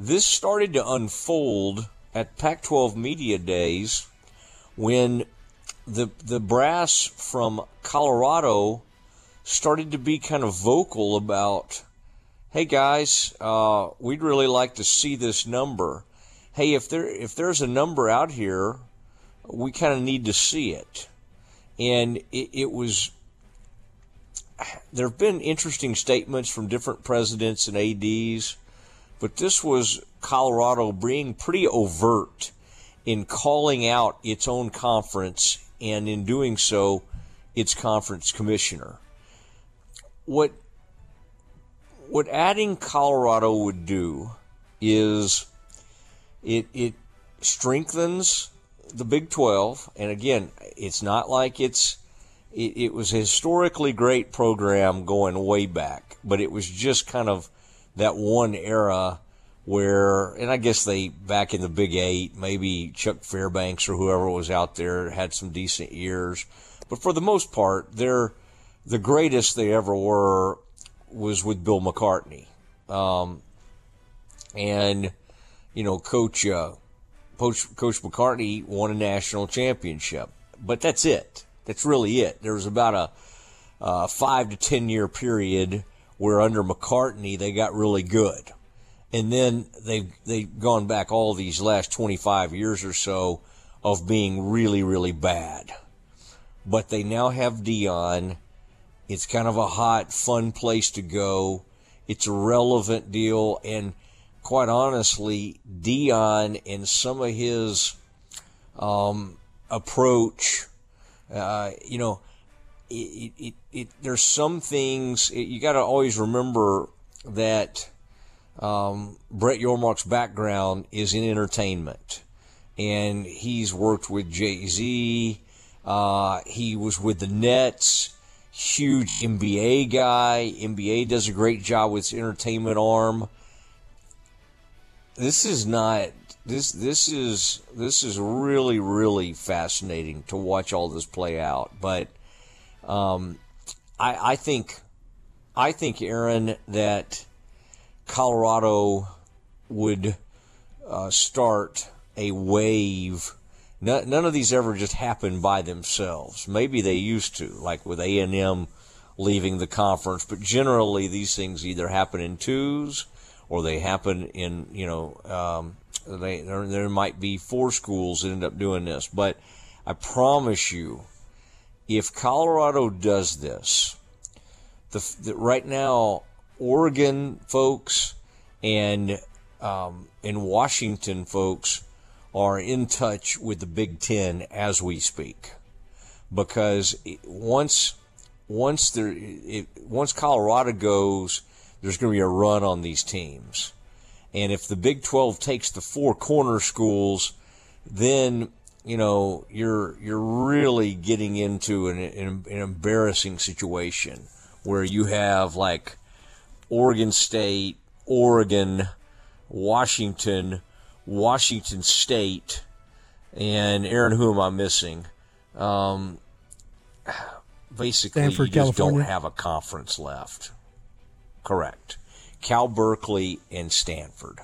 This started to unfold at Pac-12 Media Days when the brass from Colorado started to be kind of vocal about, hey guys, we'd really like to see this number. Hey, if there's a number out here, we kind of need to see it. And there have been interesting statements from different presidents and ADs, but this was Colorado being pretty overt in calling out its own conference, and in doing so, its conference commissioner. What adding Colorado would do is It strengthens the Big 12, and again, it's not like it was a historically great program going way back, but it was just kind of that one era where, and I guess they, back in the Big 8, maybe Chuck Fairbanks or whoever was out there had some decent years, but for the most part, the greatest they ever were was with Bill McCartney, and you know, Coach McCartney won a national championship, but that's it. That's really it. There was about a 5 to 10 year period where under McCartney they got really good, and then they've gone back all these last 25 years or so of being really, really bad. But they now have Dion. It's kind of a hot, fun place to go. It's a relevant deal, and quite honestly, Dion and some of his approach, you know, there's some things you got to always remember that Brett Yormark's background is in entertainment, and he's worked with Jay-Z. He was with the Nets, huge NBA guy. NBA does a great job with its entertainment arm. This is really, really fascinating to watch all this play out. But I think, Aaron, that Colorado would start a wave. None of these ever just happen by themselves. Maybe they used to, like with A&M leaving the conference, but generally these things either happen in twos, or they happen in, you know, there might be four schools that end up doing this. But I promise you, if Colorado does this, right now, Oregon folks and Washington folks are in touch with the Big Ten as we speak, because once Colorado goes, there's going to be a run on these teams. And if the Big 12 takes the four corner schools, then, you know, you're really getting into an embarrassing situation where you have like Oregon State, Oregon, Washington, Washington State, and Aaron, who am I missing? Basically, Stanford, you just California. Don't have a conference left. Correct. Cal Berkeley and Stanford.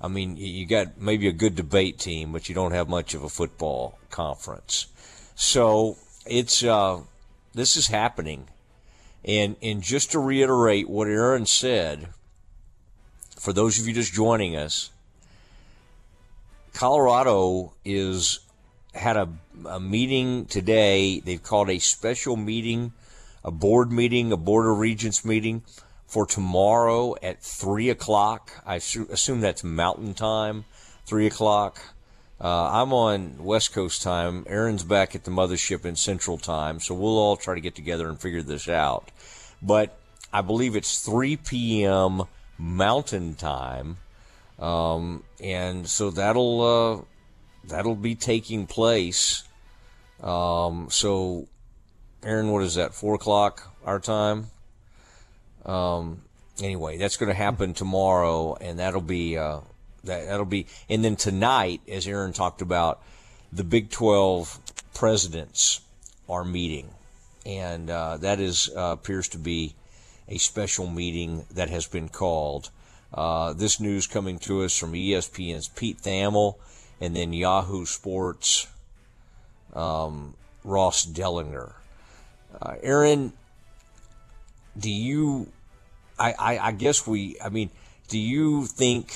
I mean, you got maybe a good debate team, but you don't have much of a football conference. So it's this is happening. And just to reiterate what Aaron said, for those of you just joining us, Colorado had a meeting today. They've called a special meeting, a Board of Regents meeting for tomorrow at 3 o'clock. I assume that's Mountain Time, 3 o'clock. I'm on West Coast time. Aaron's back at the mothership in Central time, so we'll all try to get together and figure this out. But I believe it's 3 p.m. Mountain time, and so that'll be taking place. So, Aaron, what is that? 4 o'clock our time. Anyway, that's going to happen tomorrow, and that'll be. And then tonight, as Aaron talked about, the Big 12 presidents are meeting, and that is appears to be a special meeting that has been called. This news coming to us from ESPN's Pete Thamel, and then Yahoo Sports' Ross Dellenger. Aaron, do you? I guess we. I mean, do you think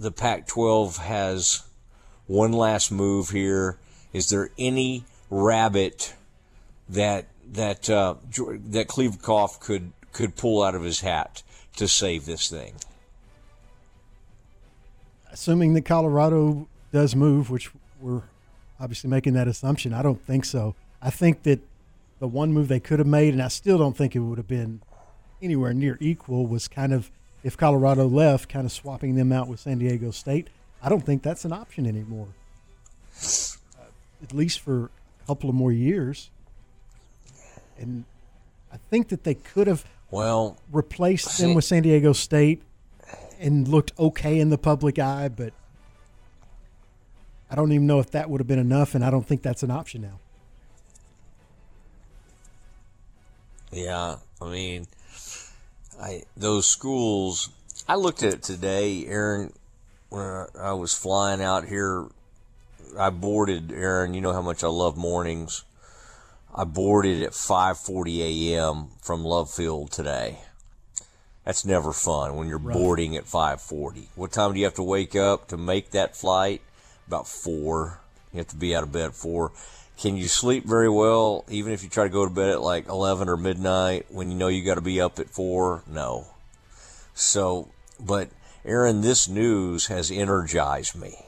the Pac-12 has one last move here? Is there any rabbit that Kliavkoff could pull out of his hat to save this thing? Assuming that Colorado does move, which we're obviously making that assumption, I don't think so. I think that the one move they could have made, and I still don't think it would have been anywhere near equal, was kind of, if Colorado left, kind of swapping them out with San Diego State. I don't think that's an option anymore, at least for a couple of more years. And I think that they could have replaced them with San Diego State and looked okay in the public eye, but I don't even know if that would have been enough, and I don't think that's an option now. Yeah, I mean – those schools, I looked at it today, Aaron, when I was flying out here. I boarded, Aaron, you know how much I love mornings. I boarded at 5:40 a.m. from Love Field today. That's never fun when you're boarding at 5:40. What time do you have to wake up to make that flight? About 4. You have to be out of bed at 4. Can you sleep very well, even if you try to go to bed at like 11 or midnight when you know you got to be up at 4? No. So, but Aaron, this news has energized me.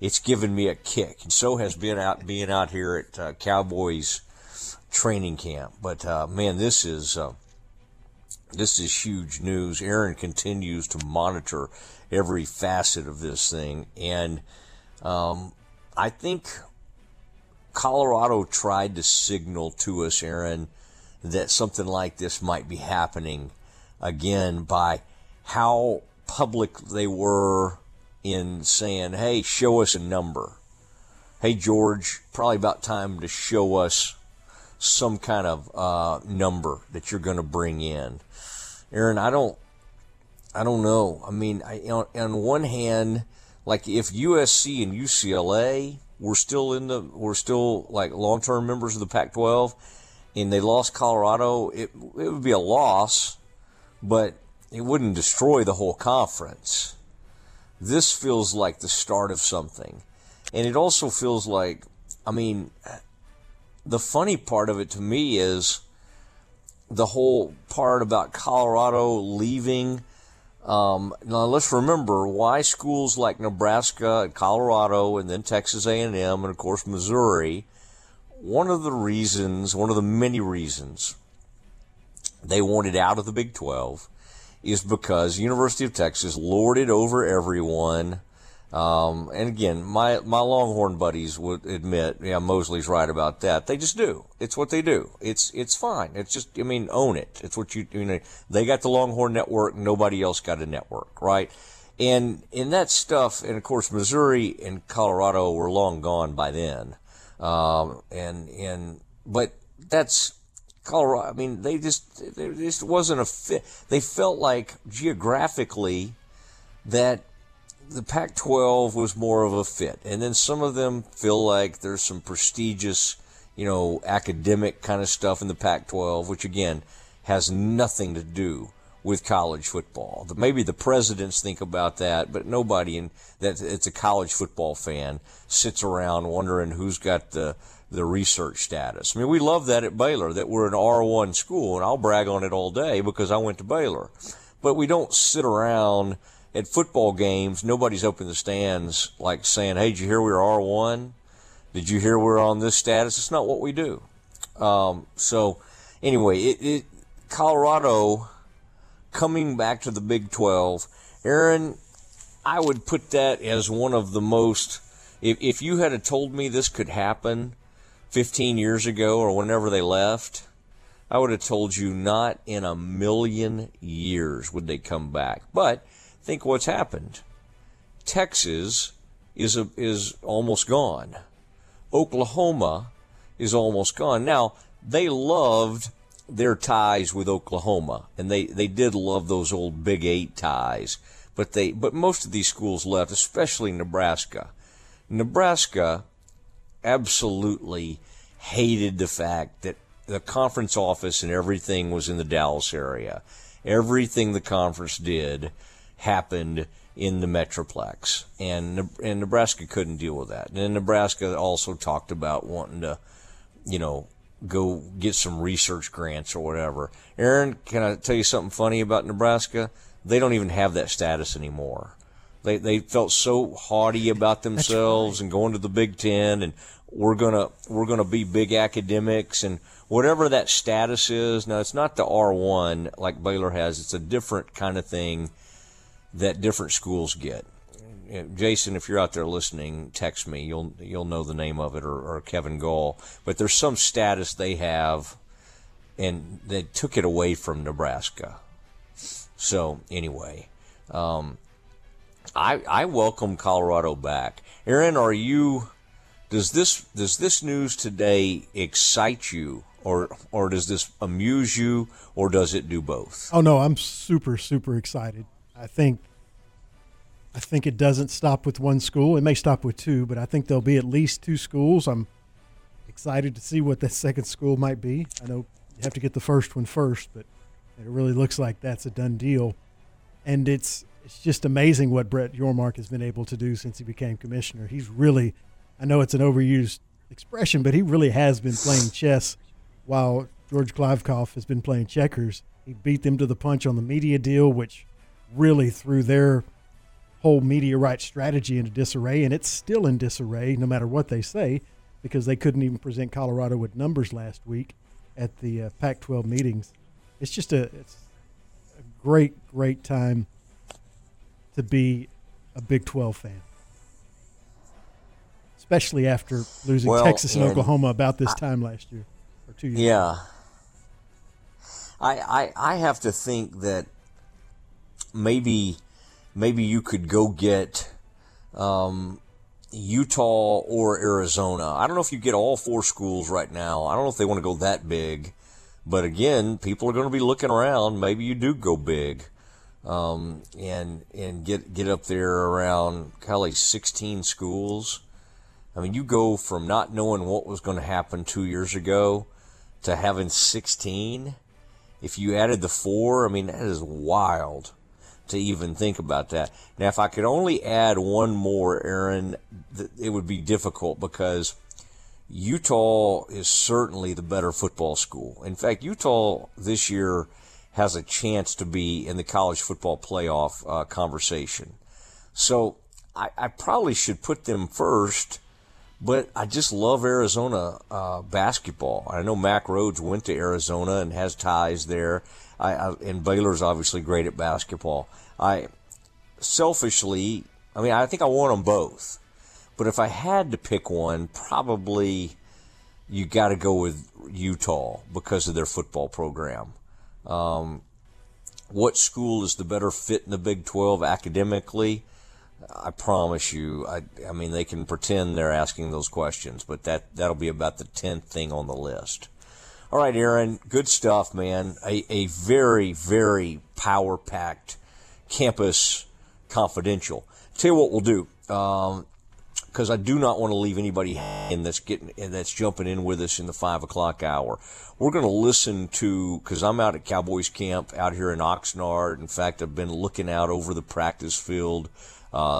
It's given me a kick, and so has being out here at Cowboys training camp. But man, this is huge news. Aaron continues to monitor every facet of this thing, and I think Colorado tried to signal to us, Aaron, that something like this might be happening again by how public they were in saying, hey, show us a number. Hey, George, probably about time to show us some kind of number that you're going to bring in. Aaron, I don't know. I mean, on one hand, like if USC and UCLA were still like long-term members of the Pac-12, and they lost Colorado, it would be a loss, but it wouldn't destroy the whole conference. This feels like the start of something. And it also feels like, I mean, the funny part of it to me is the whole part about Colorado leaving. Now let's remember why schools like Nebraska and Colorado and then Texas A&M and, of course, Missouri, one of the many reasons they wanted out of the Big 12 is because University of Texas lorded over everyone. And again, my Longhorn buddies would admit, yeah, Mosley's right about that. They just do. It's what they do. It's fine. It's just, I mean, own it. It's what you know, they got the Longhorn network. Nobody else got a network, right? And in that stuff, and of course, Missouri and Colorado were long gone by then. But that's Colorado. I mean, there just wasn't a fit. They felt like geographically that the Pac-12 was more of a fit. And then some of them feel like there's some prestigious, you know, academic kind of stuff in the Pac-12, which again has nothing to do with college football. Maybe the presidents think about that, but nobody in that it's a college football fan sits around wondering who's got the research status. I mean, we love that at Baylor, that we're an R1 school, and I'll brag on it all day because I went to Baylor. But we don't sit around at football games, nobody's up in the stands like saying, hey, did you hear we were R1? Did you hear we're on this status? It's not what we do. So anyway, Colorado coming back to the Big 12. Aaron, I would put that as one of the most, if you had told me this could happen 15 years ago or whenever they left, I would have told you not in a million years would they come back. But think what's happened. Texas is almost gone. Oklahoma is almost gone. Now, they loved their ties with Oklahoma, and they did love those old Big 8 ties, but most of these schools left, especially Nebraska. Nebraska absolutely hated the fact that the conference office and everything was in the Dallas area. Everything the conference did happened in the Metroplex, and Nebraska couldn't deal with that. And then Nebraska also talked about wanting to, you know, go get some research grants or whatever. Aaron, can I tell you something funny about Nebraska? They don't even have that status anymore. They felt so haughty about themselves and going to the Big Ten, and we're gonna be big academics and whatever that status is. Now, it's not the R1 like Baylor has. It's a different kind of thing that different schools get. Jason, if you're out there listening, text me. You'll know the name of it, or Kevin Gall. But there's some status they have, and they took it away from Nebraska. So anyway, I welcome Colorado back. Aaron, does this news today excite you? Or does this amuse you, or does it do both? Oh no, I'm super, super excited. I think it doesn't stop with one school. It may stop with two, but I think there'll be at least two schools. I'm excited to see what that second school might be. I know you have to get the first one first, but it really looks like that's a done deal. And it's just amazing what Brett Yormark has been able to do since he became commissioner. He's really, I know it's an overused expression, but he really has been playing chess while George Kliavkoff has been playing checkers. He beat them to the punch on the media deal, which really threw their whole media right strategy into disarray, and it's still in disarray no matter what they say, because they couldn't even present Colorado with numbers last week at the Pac-12 meetings. It's just a great time to be a Big 12 fan, especially after losing Texas and Oklahoma about this time last year or 2 years ago. I have to think that maybe you could go get Utah or Arizona. I don't know if you get all four schools right now. I don't know if they want to go that big. But again, people are going to be looking around. Maybe you do go big and get up there around, golly, 16 schools. I mean, you go from not knowing what was going to happen 2 years ago to having 16. If you added the four, I mean, that is wild to even think about that. Now, if I could only add one more, Aaron, it would be difficult, because Utah is certainly the better football school. In fact, Utah this year has a chance to be in the college football playoff conversation. So I probably should put them first, but I just love Arizona basketball. I know Mack Rhodes went to Arizona and has ties there. And Baylor's obviously great at basketball. I selfishly I mean, I think I want them both. But if I had to pick one, probably you got to go with Utah because of their football program. What school is the better fit in the Big 12 academically? I promise you, I mean, they can pretend they're asking those questions, but that'll be about the 10th thing on the list. All right, Aaron, good stuff, man. A very, very power-packed campus confidential. Tell you what we'll do. Because I do not want to leave anybody that's jumping in with us in the 5 o'clock hour. We're going to listen to, because I'm out at Cowboys camp out here in Oxnard. In fact, I've been looking out over the practice field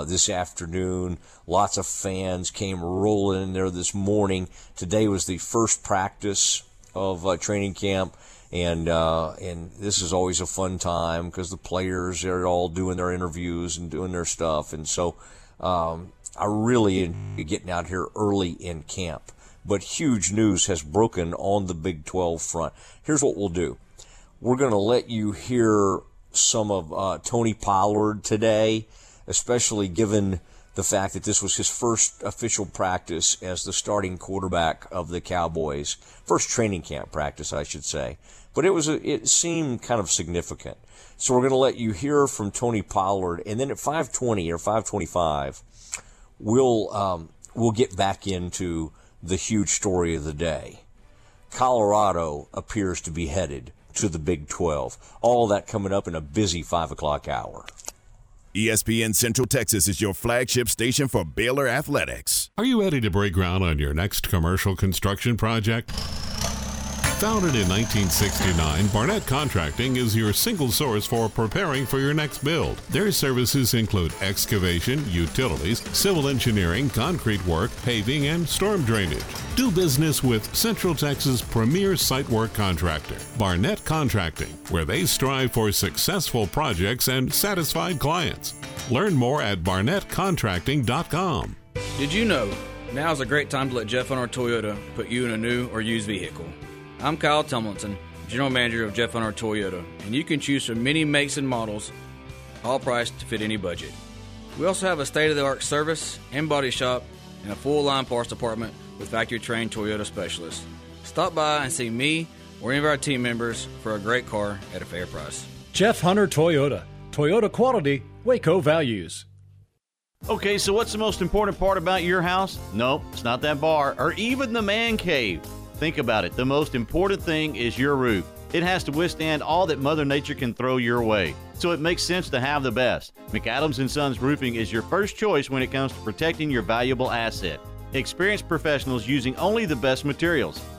this afternoon. Lots of fans came rolling in there this morning. Today was the first practice of training camp, and this is always a fun time because the players are all doing their interviews and doing their stuff, and so. I really enjoy getting out here early in camp. But huge news has broken on the Big 12 front. Here's what we'll do. We're going to let you hear some of Tony Pollard today, especially given the fact that this was his first official practice as the starting quarterback of the Cowboys. First training camp practice, I should say. But it seemed kind of significant. So we're going to let you hear from Tony Pollard. And then at 5:20 or 5:25, we'll get back into the huge story of the day. Colorado appears to be headed to the Big 12. All that coming up in a busy 5 o'clock hour. ESPN Central Texas is your flagship station for Baylor Athletics. Are you ready to break ground on your next commercial construction project? Founded in 1969, Barnett Contracting is your single source for preparing for your next build. Their services include excavation, utilities, civil engineering, concrete work, paving, and storm drainage. Do business with Central Texas' premier site work contractor, Barnett Contracting, where they strive for successful projects and satisfied clients. Learn more at barnettcontracting.com. Did you know now's a great time to let Jeff Hunter Toyota put you in a new or used vehicle? I'm Kyle Tomlinson, General Manager of Jeff Hunter Toyota, and you can choose from many makes and models, all priced to fit any budget. We also have a state-of-the-art service and body shop and a full-line parts department with factory-trained Toyota specialists. Stop by and see me or any of our team members for a great car at a fair price. Jeff Hunter Toyota. Toyota quality, Waco values. Okay, so what's the most important part about your house? Nope, it's not that bar or even the man cave. Think about it. The most important thing is your roof. It has to withstand all that Mother Nature can throw your way. So it makes sense to have the best. McAdams & Sons Roofing is your first choice when it comes to protecting your valuable asset. Experienced professionals using only the best materials.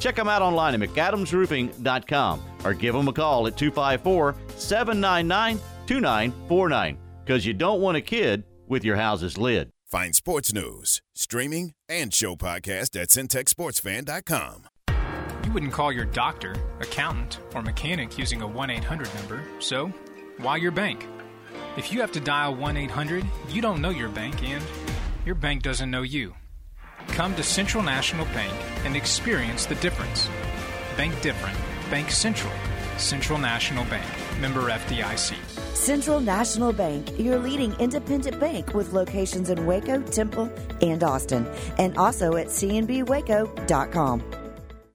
Check them out online at McAdamsRoofing.com or give them a call at 254-799-2949 because you don't want a kid with your house's lid. Find sports news, streaming, and show podcasts at CentexSportsFan.com. You wouldn't call your doctor, accountant, or mechanic using a 1-800 number, so why your bank? If you have to dial 1-800, you don't know your bank and your bank doesn't know you. Come to Central National Bank and experience the difference. Bank different. Bank Central. Central National Bank. Member FDIC. Central National Bank, your leading independent bank with locations in Waco, Temple, and Austin. And also at cnbwaco.com.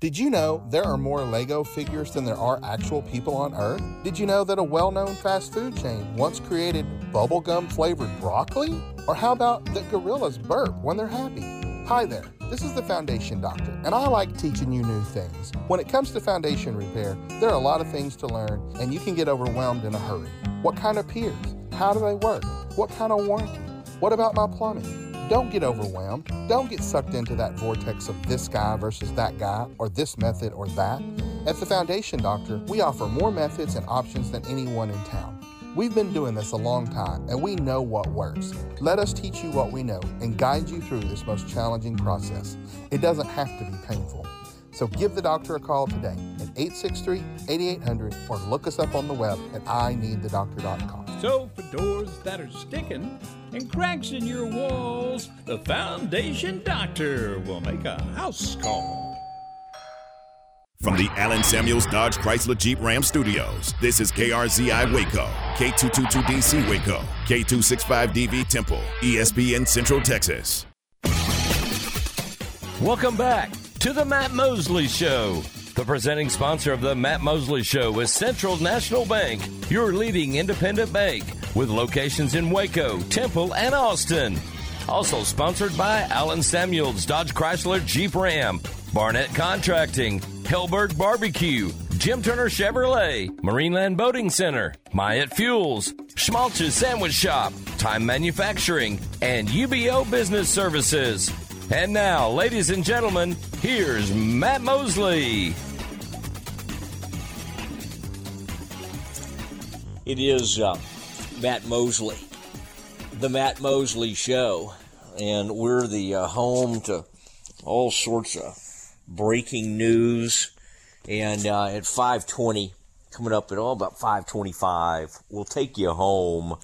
Did you know there are more Lego figures than there are actual people on Earth? Did you know that a well-known fast food chain once created bubblegum-flavored broccoli? Or how about that gorillas burp when they're happy? Hi there, this is the Foundation Doctor, and I like teaching you new things. When it comes to foundation repair, there are a lot of things to learn, and you can get overwhelmed in a hurry. What kind of piers? How do they work? What kind of warranty? What about my plumbing? Don't get overwhelmed. Don't get sucked into that vortex of this guy versus that guy, or this method or that. At the Foundation Doctor, we offer more methods and options than anyone in town. We've been doing this a long time, and we know what works. Let us teach you what we know and guide you through this most challenging process. It doesn't have to be painful. So give the doctor a call today at 863-8800 or look us up on the web at ineedthedoctor.com. So for doors that are sticking and cracks in your walls, the Foundation Doctor will make a house call. From the Allen Samuels Dodge Chrysler Jeep Ram Studios, this is KRZI Waco, K222DC Waco, K265DV Temple, ESPN Central Texas. Welcome back to the Matt Mosley Show. The presenting sponsor of the Matt Mosley Show is Central National Bank, your leading independent bank, with locations in Waco, Temple, and Austin. Also sponsored by Allen Samuels Dodge Chrysler Jeep Ram, Barnett Contracting, Hellberg Barbecue, Jim Turner Chevrolet, Marineland Boating Center, Myatt Fuels, Schmalch's Sandwich Shop, Time Manufacturing, and UBO Business Services. And now, ladies and gentlemen, here's Matt Mosley. It is Matt Mosley, the Matt Mosley Show, and we're the home to all sorts of breaking news, and at 5:20, coming up at about 5:25, we'll take you home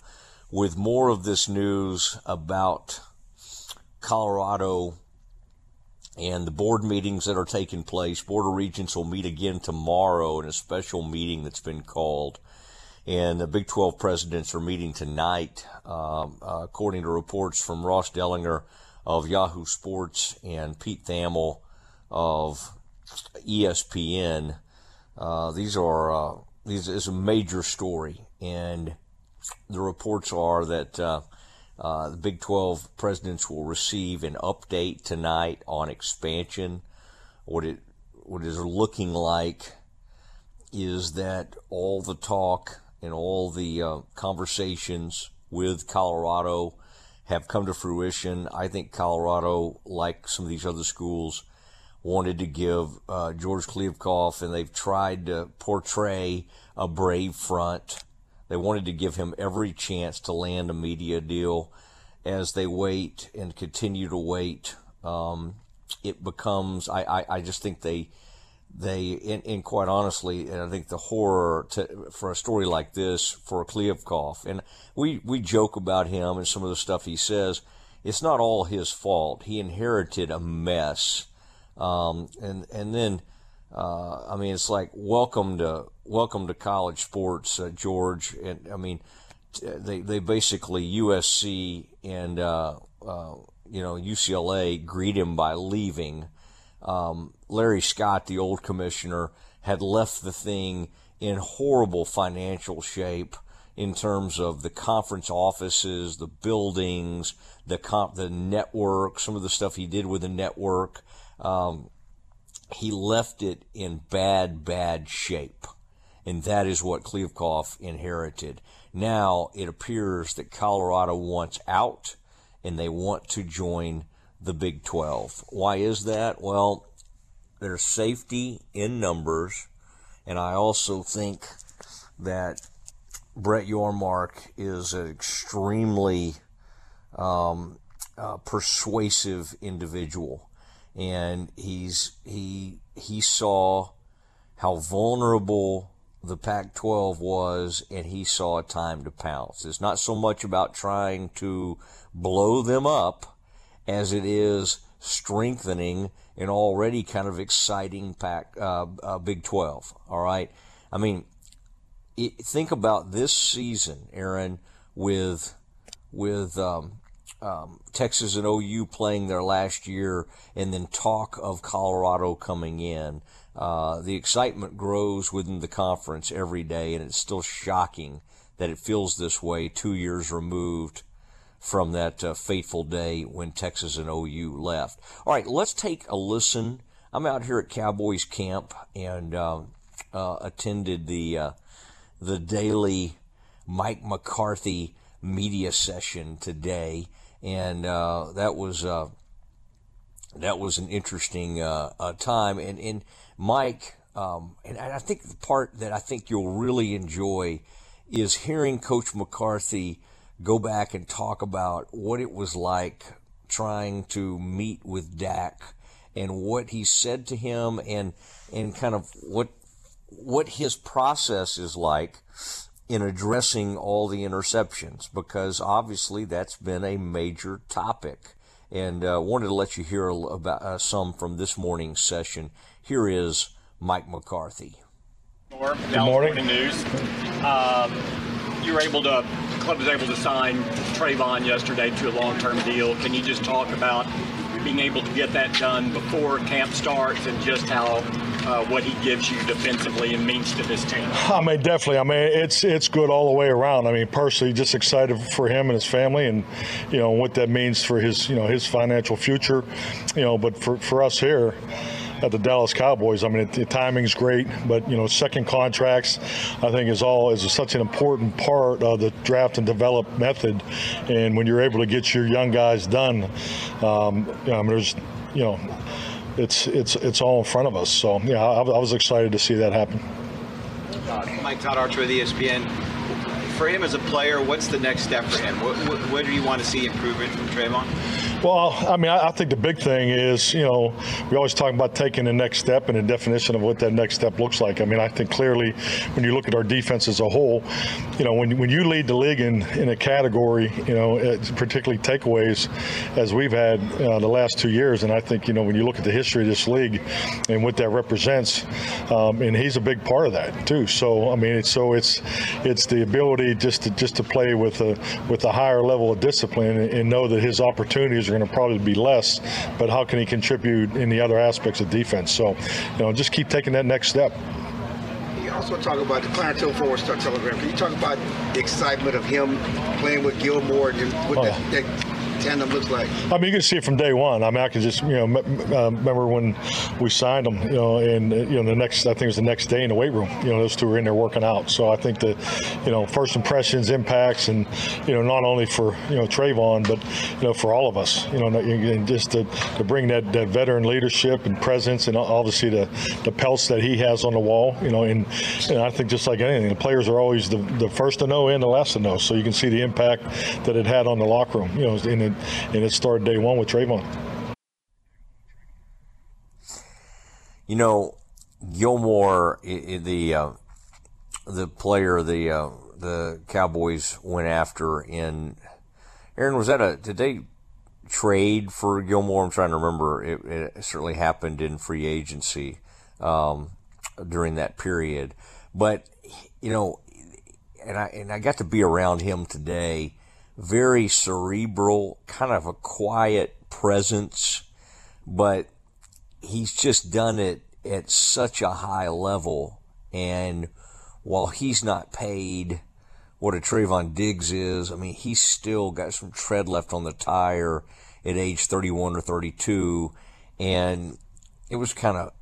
with more of this news about Colorado and the board meetings that are taking place. Board of Regents will meet again tomorrow in a special meeting that's been called, and the Big 12 presidents are meeting tonight, according to reports from Ross Dellenger of Yahoo Sports and Pete Thamel of ESPN. This is a major story, and the reports are that the Big 12 presidents will receive an update tonight on expansion. What is looking like is that all the talk and all the conversations with Colorado have come to fruition. I think Colorado, like some of these other schools, wanted to give George Kliavkoff, and they've tried to portray a brave front. They wanted to give him every chance to land a media deal. As they wait and continue to wait, it becomes, I just think they and quite honestly, and I think the horror for a story like this for Kliavkoff, and we joke about him and some of the stuff he says, it's not all his fault. He inherited a mess. I mean, it's like, welcome to college sports, George. And I mean, they basically, USC and UCLA greet him by leaving. Larry Scott, the old commissioner, had left the thing in horrible financial shape in terms of the conference offices, the buildings, the network, some of the stuff he did with the network. He left it in bad shape, and that is what Kliavkoff inherited. Now it appears that Colorado wants out, and they want to join the Big 12. Why is that? Well, there's safety in numbers, and I also think that Brett Yormark is an extremely persuasive individual. And he saw how vulnerable the Pac-12 was, and he saw a time to pounce. It's not so much about trying to blow them up as it is strengthening an already kind of exciting Big 12. All right, I mean, think about this season, Aaron, with Texas and OU playing their last year, and then talk of Colorado coming in. The excitement grows within the conference every day, and it's still shocking that it feels this way 2 years removed from that fateful day when Texas and OU left. All right, let's take a listen. I'm out here at Cowboys camp and attended the daily Mike McCarthy media session today, and that was an interesting time. And Mike, and I think the part that I think you'll really enjoy is hearing Coach McCarthy go back and talk about what it was like trying to meet with Dak and what he said to him, and kind of what his process is like in addressing all the interceptions, because obviously that's been a major topic. And wanted to let you hear about some from this morning's session. Here is Mike McCarthy. Good morning. News. You were able to, the club was able to sign Trayvon yesterday to a long-term deal. Can you just talk about being able to get that done before camp starts and just how what he gives you defensively and means to this team? I mean, definitely. I mean, it's good all the way around. I mean, personally, just excited for him and his family, and you know what that means for his, you know, his financial future, you know. But for us here at the Dallas Cowboys, I mean, the timing's great, but you know, second contracts, I think, is such an important part of the draft and develop method. And when you're able to get your young guys done, you know, I mean, there's, you know, it's all in front of us. So yeah, I was excited to see that happen. Mike, Todd Archer with ESPN. For him as a player, what's the next step for him? What do you want to see improvement from Trayvon? Well, I mean, I think the big thing is, you know, we always talk about taking the next step and the definition of what that next step looks like. I mean, I think clearly when you look at our defense as a whole, you know, when you lead the league in a category, you know, particularly takeaways, as we've had the last 2 years, and I think, you know, when you look at the history of this league and what that represents, and he's a big part of that too. So, I mean, it's the ability just to play with a higher level of discipline and know that his opportunities are going to probably be less, but how can he contribute in the other aspects of defense? So, you know, just keep taking that next step. You also talk about the Clarence Hill Forward Star Telegram. Can you talk about the excitement of him playing with Gilmore and with that tandem looks like? I mean, you can see it from day one. I mean, I can just, you know, remember when we signed them, you know, and, you know, I think it was the next day in the weight room, you know, those two were in there working out. So I think that, you know, first impressions, impacts, and, you know, not only for, you know, Trayvon, but, you know, for all of us, you know, and just to bring that veteran leadership and presence, and obviously the pelts that he has on the wall, you know, and I think just like anything, the players are always the first to know and the last to know. So you can see the impact that it had on the locker room, you know, and it started day one with Trayvon. You know, Gilmore, the player the Cowboys went after in. Aaron, did they trade for Gilmore? I'm trying to remember. It certainly happened in free agency during that period. But you know, and I got to be around him today. Very cerebral, kind of a quiet presence, but he's just done it at such a high level. And while he's not paid what a Trayvon Diggs is, I mean, he's still got some tread left on the tire at age 31 or 32. And it was kind of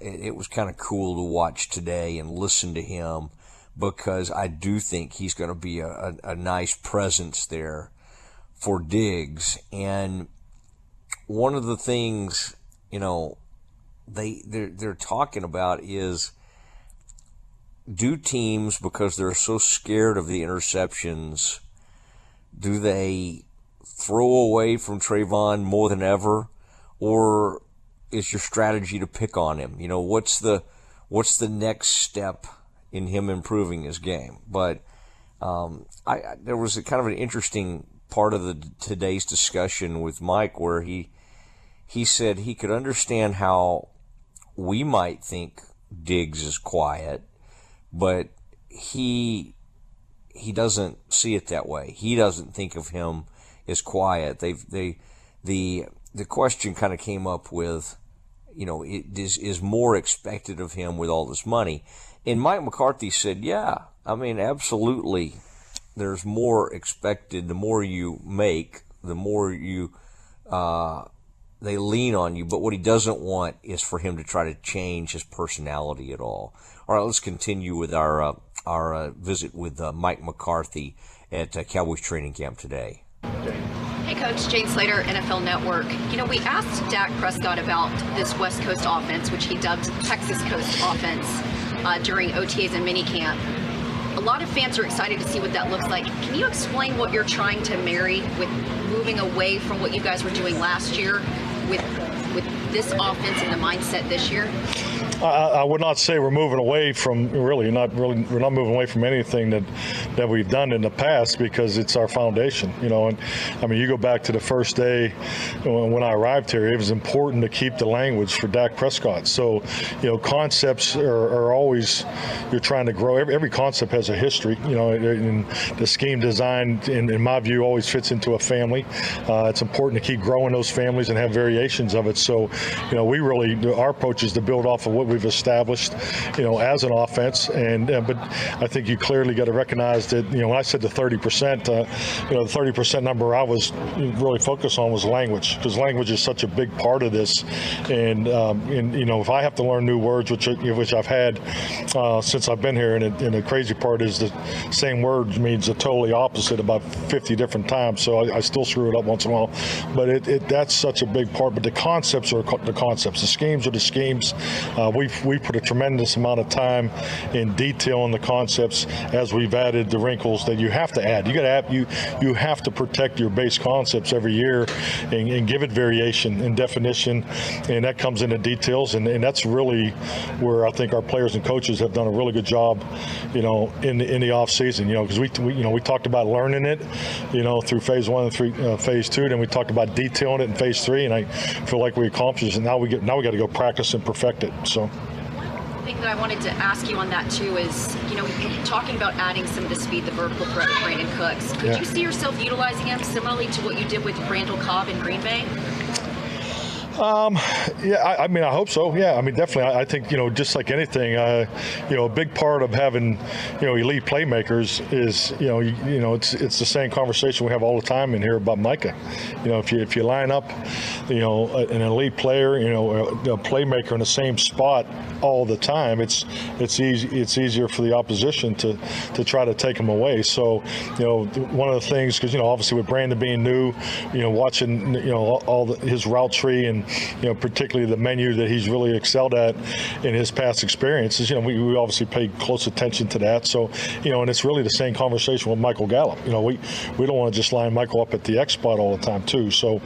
cool to watch today and listen to him, because I do think he's going to be a nice presence there for Diggs. And one of the things, you know, they're talking about is, do teams, because they're so scared of the interceptions, do they throw away from Trayvon more than ever, or is your strategy to pick on him? You know, what's the next step in him improving his game? But there was kind of an interesting part of today's discussion with Mike, where he said he could understand how we might think Diggs is quiet, but he doesn't see it that way. He doesn't think of him as quiet. The question kind of came up with, you know, it is more expected of him with all this money. And Mike McCarthy said, yeah, I mean, absolutely, there's more expected. The more you make, the more you they lean on you. But what he doesn't want is for him to try to change his personality at all. All right, let's continue with our visit with Mike McCarthy at Cowboys training camp today. Hey, Coach. Jane Slater, NFL Network. You know, we asked Dak Prescott about this West Coast offense, which he dubbed Texas Coast offense, during OTAs and minicamp. A lot of fans are excited to see what that looks like. Can you explain what you're trying to marry with moving away from what you guys were doing last year with this offense and the mindset this year? I would not say we're moving away from we're not moving away from anything that we've done in the past, because it's our foundation, you know. And I mean, you go back to the first day when I arrived here, it was important to keep the language for Dak Prescott. So, you know, concepts are always, you're trying to grow. Every concept has a history, you know, and the scheme designed, in my view, always fits into a family. It's important to keep growing those families and have variations of it. So, you know, we really, our approach is to build off of what we've established, you know, as an offense. And but I think you clearly got to recognize that, you know, when I said the 30%, you know, the 30% number I was really focused on was language, because language is such a big part of this. And you know, if I have to learn new words, which I've had since I've been here, and the crazy part is the same word means the totally opposite about 50 different times. So I still screw it up once in a while, but that's such a big part. But the concepts are the concepts, the schemes are the schemes. We put a tremendous amount of time in detail on the concepts, as we've added the wrinkles that you have to add. You have to protect your base concepts every year and give it variation and definition, and that comes into details. And that's really where I think our players and coaches have done a really good job, you know, in the off season. You know, because we talked about learning it, you know, through phase 1 and phase 2. Then we talked about detailing it in phase 3, and I feel like we accomplished it. And now we got to go practice and perfect it. So one thing that I wanted to ask you on that too is, you know, talking about adding some of the speed, the vertical threat with Brandon Cooks, could you see yourself utilizing him similarly to what you did with Randall Cobb in Green Bay? I mean, I hope so. Yeah, I mean, definitely. I think, you know, just like anything, you know, a big part of having, you know, elite playmakers is, you know, it's the same conversation we have all the time in here about Micah. You know, if you line up, you know, an elite player, you know, a playmaker in the same spot all the time, it's easier for the opposition to try to take them away. So, you know, one of the things, because, you know, obviously with Brandon being new, you know, watching, you know, his route tree and, you know, particularly the menu that he's really excelled at in his past experiences, you know, we obviously pay close attention to that. So, you know, and it's really the same conversation with Michael Gallup. You know, we don't want to just line Michael up at the X spot all the time too. So,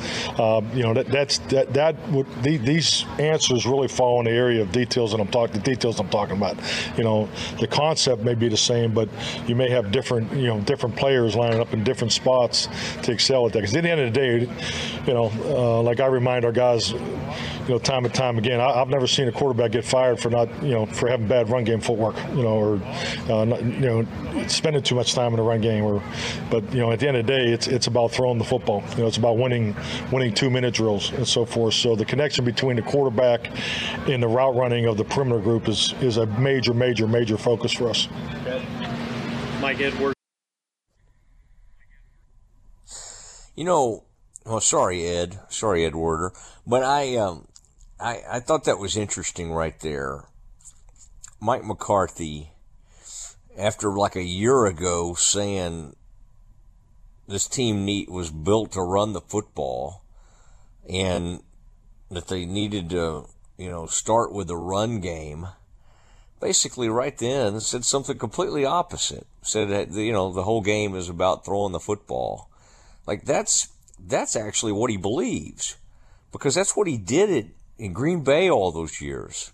you know, these answers really fall in the area of details, and the details I'm talking about. You know, the concept may be the same, but you may have different, you know, different players lining up in different spots to excel at that. Because at the end of the day, you know, like I remind our guys, you know, time and time again, I've never seen a quarterback get fired for not, you know, for having bad run game footwork, you know, or not, you know, spending too much time in the run game. But you know, at the end of the day, it's about throwing the football. You know, it's about winning 2-minute drills and so forth. So the connection between the quarterback and the route running of the perimeter group is a major focus for us. Okay. Mike Edwards. You know. Oh, sorry, Ed Werder, but I thought that was interesting right there. Mike McCarthy, after like a year ago, saying this team was built to run the football, and that they needed to, you know, start with the run game. Basically, right then, said something completely opposite. Said that, you know, the whole game is about throwing the football, like that's actually what he believes, because that's what he did it in Green Bay all those years.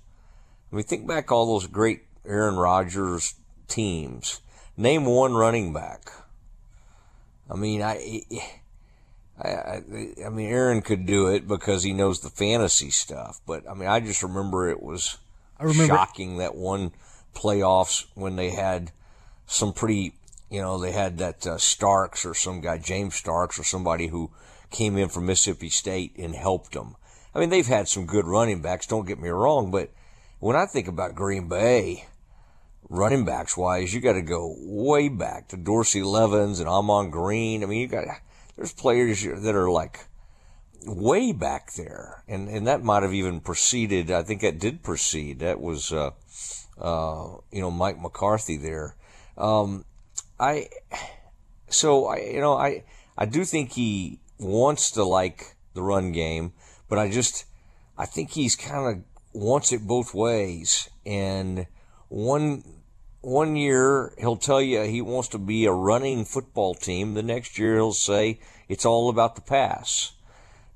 I mean, think back all those great Aaron Rodgers teams. Name one running back. I mean, I mean, Aaron could do it because he knows the fantasy stuff. But I mean, I just remember it was shocking that one playoffs when they had some pretty. You know, they had that Starks or some guy, James Starks or somebody who came in from Mississippi State and helped them. I mean, they've had some good running backs, don't get me wrong, but when I think about Green Bay, running backs wise, you got to go way back to Dorsey Levens and Amon Green. I mean, there's players that are like way back there, and that might have even preceded. I think that did precede. That was Mike McCarthy there. I do think he wants to like the run game, but I think he's kind of wants it both ways. And one year he'll tell you he wants to be a running football team. The next year he'll say it's all about the pass,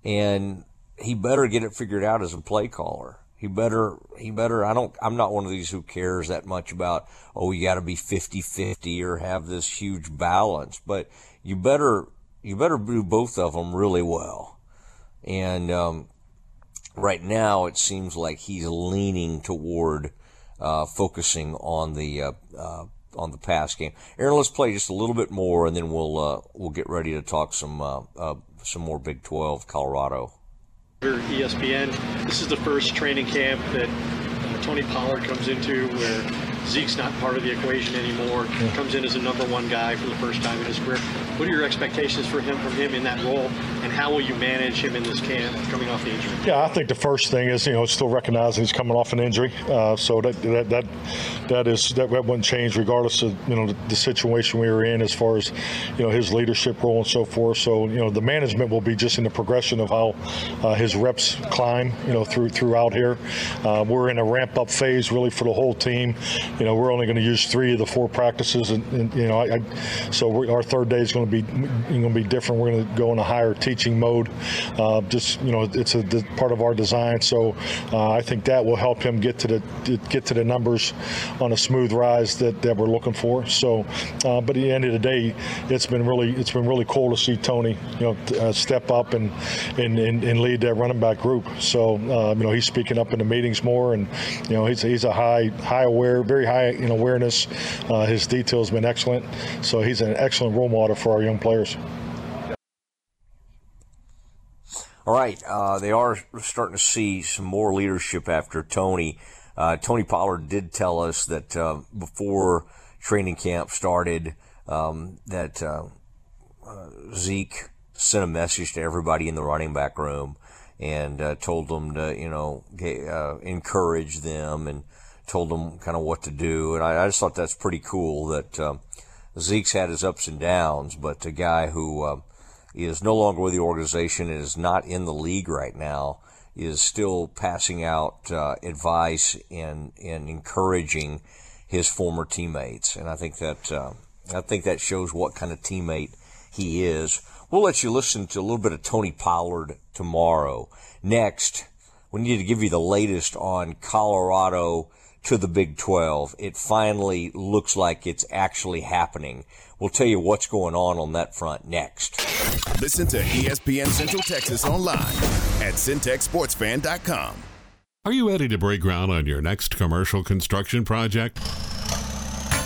and he better get it figured out as a play caller. He better. I'm not one of these who cares that much about, you got to be 50-50 or have this huge balance, but you better do both of them really well. And right now it seems like he's leaning toward focusing on the pass game. Aaron, let's play just a little bit more, and then we'll get ready to talk some more Big 12 Colorado. ESPN. This is the first training camp that Tony Pollard comes into where Zeke's not part of the equation anymore. Yeah. Comes in as a number one guy for the first time in his career. What are your expectations from him in that role, and how will you manage him in this camp coming off the injury? Yeah, I think the first thing is still recognizing he's coming off an injury, so that wouldn't change regardless of the situation we were in as far as his leadership role and so forth. So the management will be just in the progression of how his reps climb throughout here. We're in a ramp up phase really for the whole team. We're only going to use 3 of the 4 practices, so our third day is going to be different. We're going to go in a higher teaching mode. It's a part of our design. So I think that will help him get to the numbers on a smooth rise that we're looking for. So, but at the end of the day, it's been really cool to see Tony step up and lead that running back group. So he's speaking up in the meetings more, and he's a high aware, very high in awareness. His detail has been excellent. So he's an excellent role model for our young players. All right, they are starting to see some more leadership after Tony. Tony Pollard did tell us that before training camp started, that Zeke sent a message to everybody in the running back room and told them to, encourage them and told them kind of what to do. And I just thought that's pretty cool that Zeke's had his ups and downs, but a guy who is no longer with the organization and is not in the league right now is still passing out advice and encouraging his former teammates. And I think that shows what kind of teammate he is. We'll let you listen to a little bit of Tony Pollard tomorrow. Next, we need to give you the latest on Colorado to the Big 12. It finally looks like it's actually happening. We'll tell you what's going on that front next. Listen to ESPN Central Texas online at CentexSportsFan.com. Are you ready to break ground on your next commercial construction project?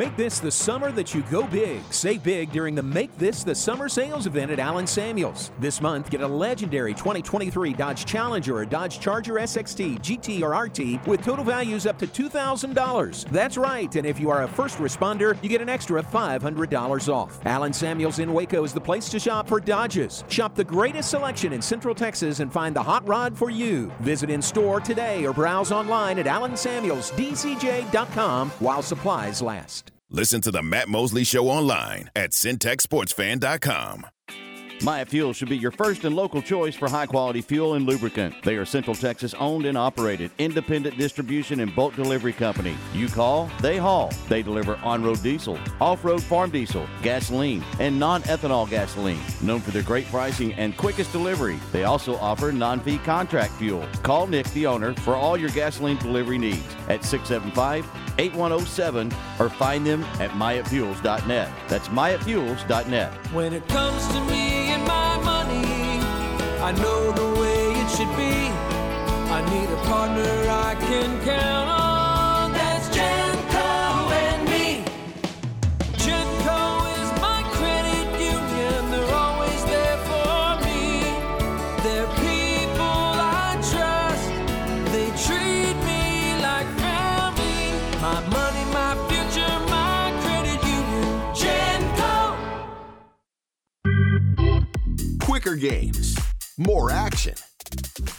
Make this the summer that you go big. Save big during the Make This the Summer sales event at Allen Samuels. This month, get a legendary 2023 Dodge Challenger or Dodge Charger SXT, GT, or RT with total values up to $2,000. That's right, and if you are a first responder, you get an extra $500 off. Allen Samuels in Waco is the place to shop for Dodges. Shop the greatest selection in Central Texas and find the hot rod for you. Visit in store today or browse online at AllenSamuelsDCJ.com while supplies last. Listen to the Matt Mosley Show online at syntechsportsfan.com. Maya Fuels should be your first and local choice for high-quality fuel and lubricant. They are Central Texas owned and operated, independent distribution and bulk delivery company. You call, they haul. They deliver on-road diesel, off-road farm diesel, gasoline, and non-ethanol gasoline. Known for their great pricing and quickest delivery, they also offer non-fee contract fuel. Call Nick, the owner, for all your gasoline delivery needs at 675-8107 or find them at MayaFuels.net. That's MayaFuels.net. When it comes to me, I know the way it should be. I need a partner I can count on. That's Genco and me. Genco is my credit union. They're always there for me. They're people I trust. They treat me like family. My money, my future, my credit union. Genco. Quicker games. More action.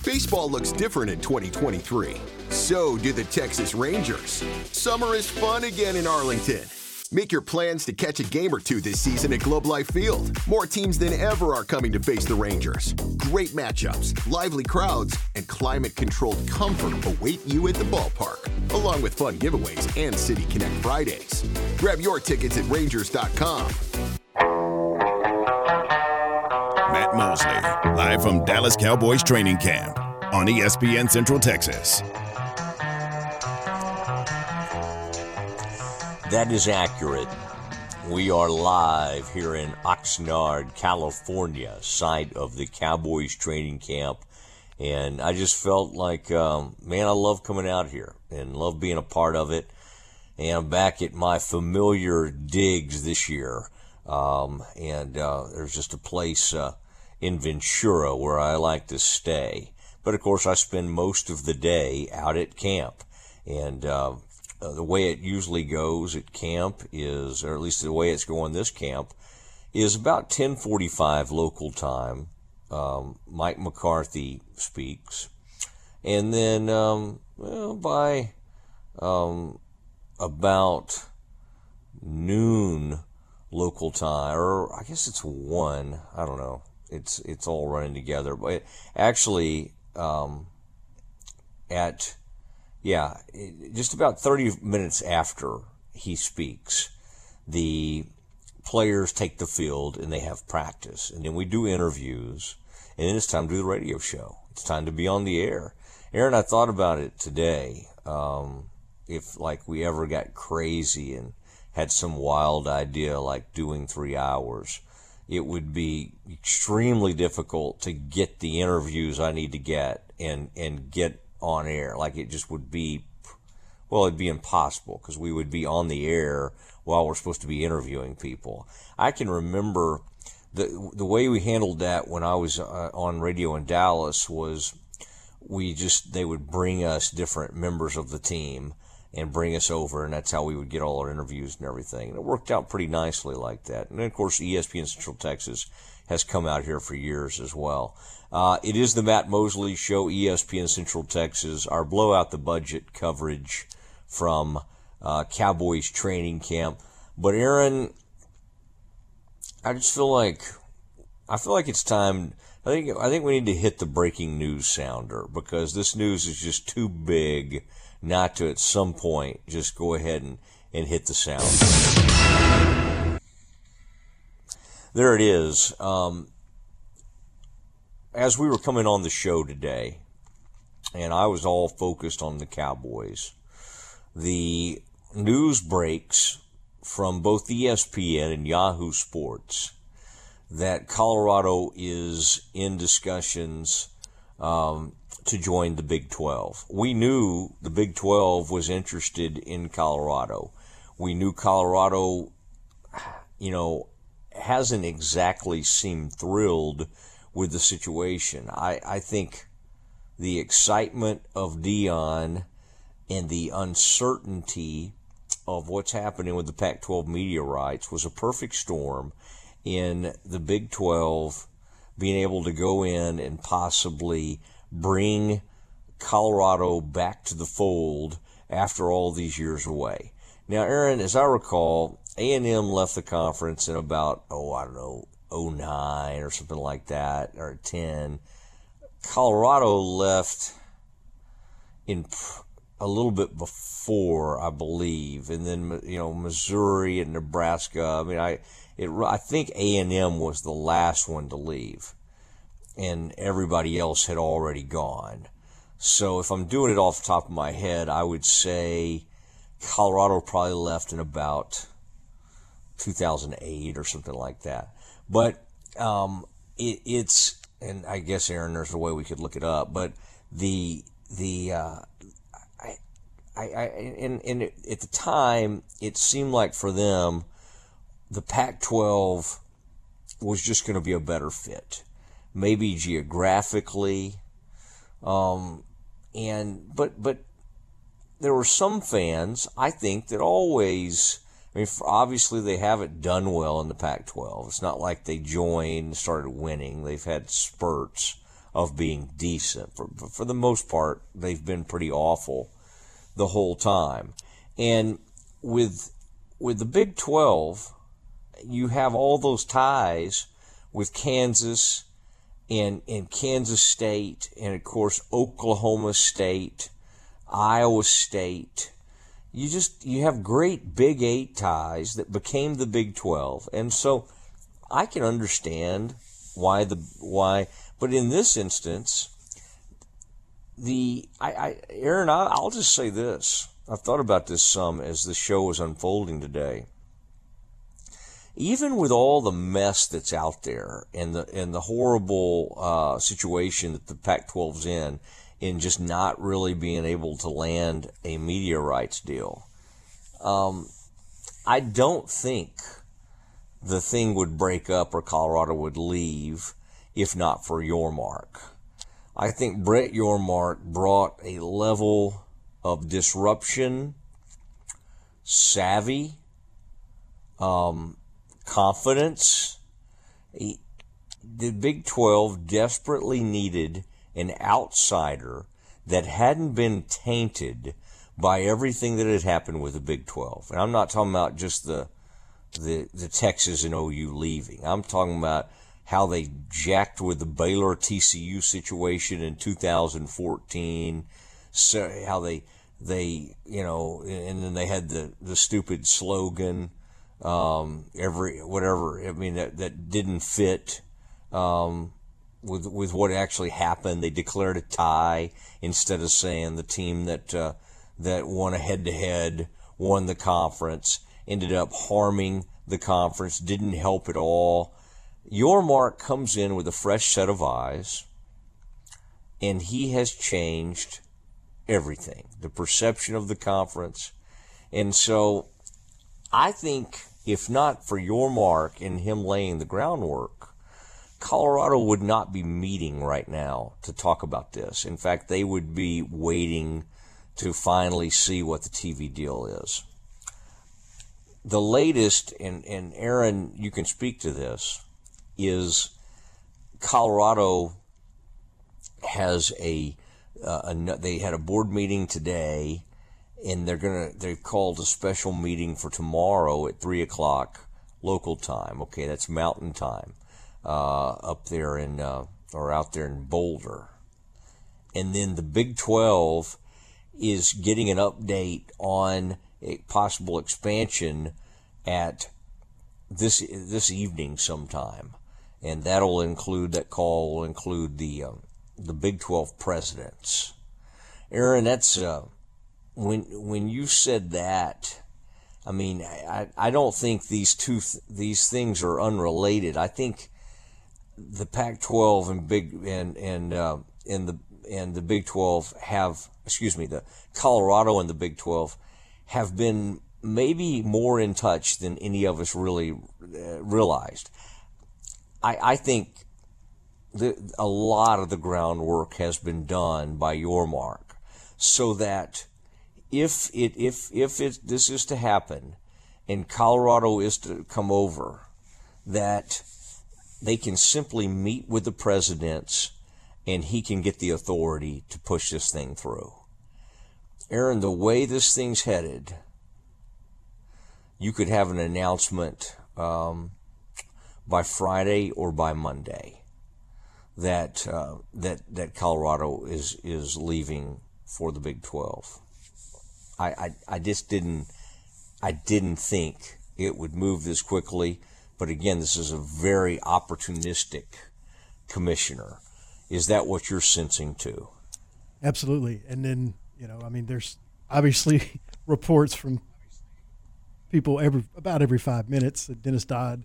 Baseball looks different in 2023. So do the Texas Rangers. Summer is fun again in Arlington. Make your plans to catch a game or two this season at Globe Life Field. More teams than ever are coming to face the Rangers. Great matchups, lively crowds, and climate-controlled comfort await you at the ballpark, along with fun giveaways and City Connect Fridays. Grab your tickets at Rangers.com. Matt Mosley, live from Dallas Cowboys training camp on ESPN Central Texas. That is accurate. We are live here in Oxnard, California, site of the Cowboys training camp. And I just felt like, man, I love coming out here and love being a part of it. And I'm back at my familiar digs this year. There's just a place in Ventura where I like to stay. But of course I spend most of the day out at camp, and the way it usually goes at camp is, or at least the way it's going this camp, is about 10:45 local time. Mike McCarthy speaks, and then by about noon local time, or I guess it's 1, I don't know, it's all running together, but actually just about 30 minutes after he speaks, the players take the field and they have practice, and then we do interviews, and then it's time to do the radio show. It's time to be on the air. Aaron, I thought about it today, if like we ever got crazy and had some wild idea like doing 3 hours, it would be extremely difficult to get the interviews I need to get and get on air. Like it just would be, well, it'd be impossible because we would be on the air while we're supposed to be interviewing people. I can remember the way we handled that when I was on radio in Dallas was they would bring us different members of the team and bring us over, and that's how we would get all our interviews and everything. And it worked out pretty nicely like that. And then, of course, ESPN Central Texas has come out here for years as well. It is the Matt Mosley Show, ESPN Central Texas, our blowout the budget coverage from Cowboys training camp. But, Aaron, I just feel like it's time. I think we need to hit the breaking news sounder, because this news is just too big not to at some point just go ahead and hit the sound. There it is. As we were coming on the show today, and I was all focused on the Cowboys, the news breaks from both ESPN and Yahoo Sports that Colorado is in discussions to join the Big 12. We knew the Big 12 was interested in Colorado. We knew Colorado, you know, hasn't exactly seemed thrilled with the situation. I think the excitement of Dion and the uncertainty of what's happening with the Pac-12 media rights was a perfect storm in the Big 12 being able to go in and possibly bring Colorado back to the fold after all these years away. Now, Aaron, as I recall, A&M left the conference in about, I don't know, 09 or something like that, or 10. Colorado left in a little bit before, I believe, and then, you know, Missouri and Nebraska. I mean, I think A&M was the last one to leave, and everybody else had already gone. So if I'm doing it off the top of my head, I would say Colorado probably left in about 2008 or something like that. But it's, and I guess, Aaron, there's a way we could look it up, but I at the time, it seemed like for them, the Pac-12 was just going to be a better fit, maybe geographically, but there were some fans, I think, that always, I mean, obviously they haven't done well in the Pac-12. It's not like they joined and started winning. They've had spurts of being decent. For the most part, they've been pretty awful the whole time. And with the Big 12, you have all those ties with Kansas and Kansas State and, of course, Oklahoma State, Iowa State. You have great Big 8 ties that became the Big 12. And so I can understand why, but in this instance, Aaron, I'll just say this. I've thought about this some as the show is unfolding today. Even with all the mess that's out there and the horrible situation that the Pac-12's in just not really being able to land a media rights deal. I don't think the thing would break up or Colorado would leave if not for Yormark. I think Brett Yormark brought a level of disruption, savvy, confidence. The Big 12 desperately needed an outsider that hadn't been tainted by everything that had happened with the Big 12. And I'm not talking about just the Texas and OU leaving. I'm talking about how they jacked with the Baylor-TCU situation in 2014, so how they you know, and then they had the stupid slogan, that didn't fit, with what actually happened. They declared a tie instead of saying the team that won a head-to-head won the conference, ended up harming the conference, didn't help at all. Yormark comes in with a fresh set of eyes, and he has changed everything, the perception of the conference. And so I think if not for Yormark and him laying the groundwork, Colorado would not be meeting right now to talk about this. In fact, they would be waiting to finally see what the TV deal is. The latest, and Aaron, you can speak to this, is Colorado has they had a board meeting today, and they've called a special meeting for tomorrow at 3 o'clock local time. Okay, that's Mountain Time. Up there or out there in Boulder. And then the Big 12 is getting an update on a possible expansion at this evening sometime. And that call will include the Big 12 presidents. Aaron, that's, when you said that, I mean, I don't think these things are unrelated. I think the Pac-12 and the Big 12 have, excuse me, the Colorado and the Big 12 have been maybe more in touch than any of us really realized. I think a lot of the groundwork has been done by Yormark, so that if this is to happen, and Colorado is to come over, that they can simply meet with the presidents, and he can get the authority to push this thing through. Aaron, the way this thing's headed, you could have an announcement by Friday or by Monday that that Colorado is leaving for the Big 12. I just didn't think it would move this quickly. But again, this is a very opportunistic commissioner. Is that what you're sensing too? Absolutely. And then, you know, I mean, there's obviously reports from people about every 5 minutes. Dennis Dodd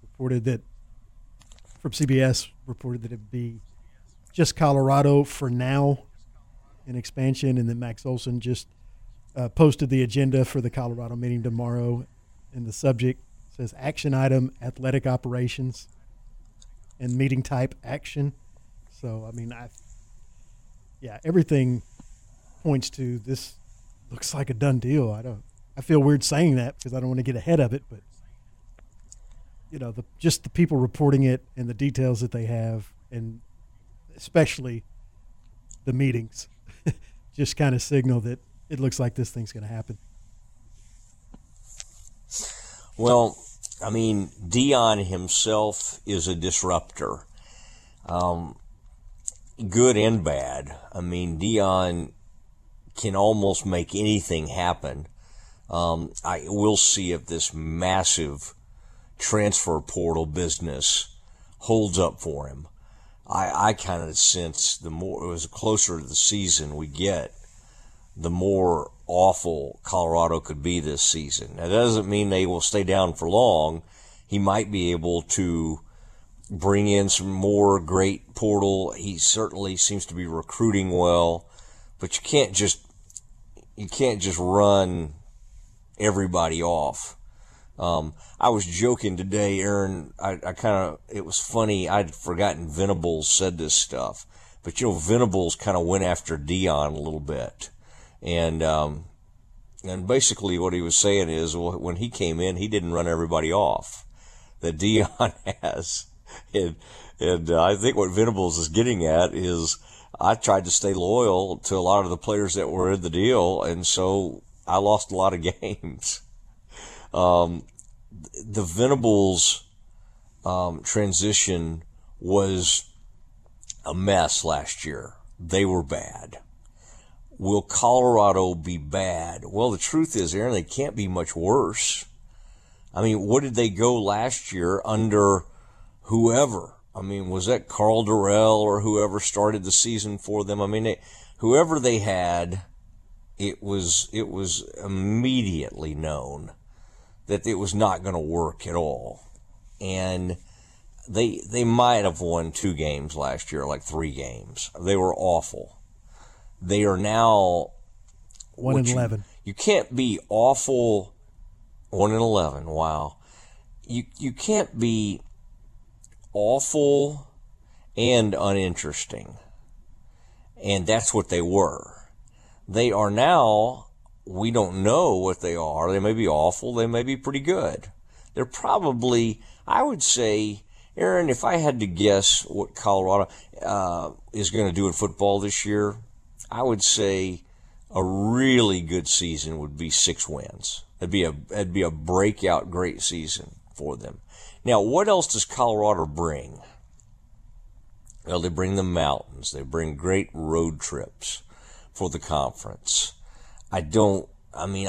reported that, from CBS, reported that it'd be just Colorado for now in expansion. And then Max Olson just posted the agenda for the Colorado meeting tomorrow. And the subject says action item, athletic operations, and meeting type action. So, I mean, everything points to this looks like a done deal. I feel weird saying that because I don't want to get ahead of it, but you know, just the people reporting it and the details that they have, and especially the meetings, just kind of signal that it looks like this thing's going to happen. Well, I mean, Dion himself is a disruptor. Good and bad. I mean, Dion can almost make anything happen. I will see if this massive transfer portal business holds up for him. I kind of sense the closer to the season we get, the more awful Colorado could be this season. Now, that doesn't mean they will stay down for long. He might be able to bring in some more great portal. He certainly seems to be recruiting well, but you can't just run everybody off. I was joking today, Aaron. I kind of, it was funny. I'd forgotten Venables said this stuff, but you know, Venables kind of went after Dion a little bit, and basically what he was saying is, well, when he came in, he didn't run everybody off that Dion has. And I think what Venables is getting at is I tried to stay loyal to a lot of the players that were in the deal, and so I lost a lot of games. The Venables transition was a mess last year. They were bad. Will Colorado be bad? Well, the truth is, Aaron, they can't be much worse. I mean, what did they go last year under whoever? I mean, was that Carl Durrell or whoever started the season for them? I mean, whoever they had, it was immediately known that it was not going to work at all. And they might have won 2 games last year, like 3 games. They were awful. They are now 1-11. You can't be awful. 1-11. Wow. You can't be awful and uninteresting. And that's what they were. They are now, we don't know what they are. They may be awful. They may be pretty good. They're probably, I would say, Aaron, if I had to guess what Colorado is going to do in football this year, I would say a really good season would be 6 wins. That'd be a breakout great season for them. Now, what else does Colorado bring? Well, they bring the mountains. They bring great road trips for the conference. I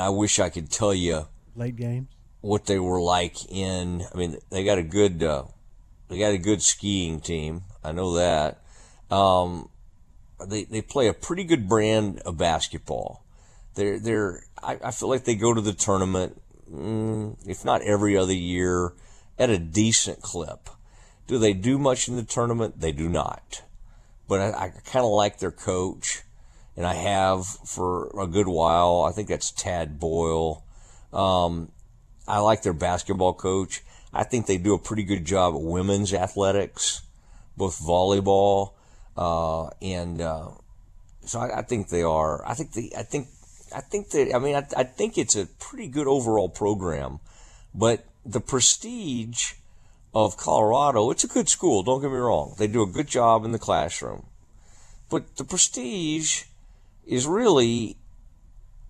wish I could tell you late games what they were like in. I mean, they got a good skiing team. I know that. They play a pretty good brand of basketball. I feel like they go to the tournament, if not every other year, at a decent clip. Do they do much in the tournament? They do not. But I kind of like their coach, and I have for a good while. I think that's Tad Boyle. I like their basketball coach. I think they do a pretty good job at women's athletics, both volleyball, so I think they are. I think it's a pretty good overall program, but the prestige of Colorado, it's a good school, don't get me wrong. They do a good job in the classroom. But the prestige is really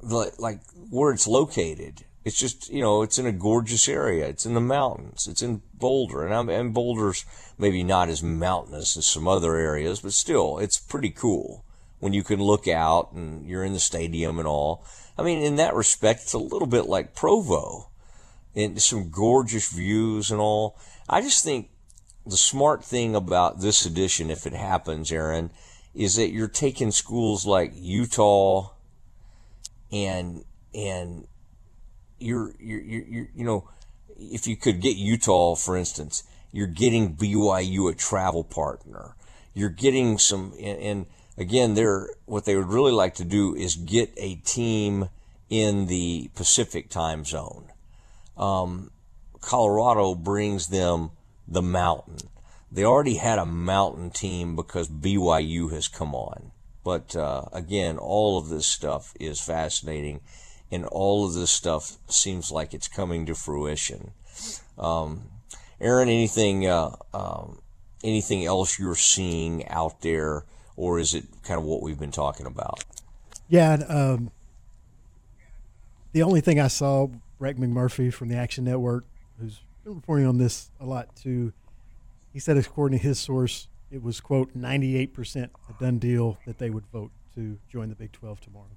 like where it's located. It's just, it's in a gorgeous area. It's in the mountains. It's in Boulder. And Boulder's maybe not as mountainous as some other areas, but still, it's pretty cool when you can look out and you're in the stadium and all. I mean, in that respect, it's a little bit like Provo, and some gorgeous views and all. I just think the smart thing about this edition, if it happens, Aaron, is that you're taking schools like Utah and you're if you could get Utah, for instance, you're getting BYU a travel partner. You're getting some, and again, what they would really like to do is get a team in the Pacific time zone. Colorado brings them the mountain. They already had a mountain team because BYU has come on. But again, all of this stuff is fascinating, and all of this stuff seems like it's coming to fruition. Aaron, anything else you're seeing out there, or is it kind of what we've been talking about? Yeah, the only thing I saw, Rick McMurphy from the Action Network, who's been reporting on this a lot too, he said, according to his source, it was, quote, 98% a done deal that they would vote to join the Big 12 tomorrow.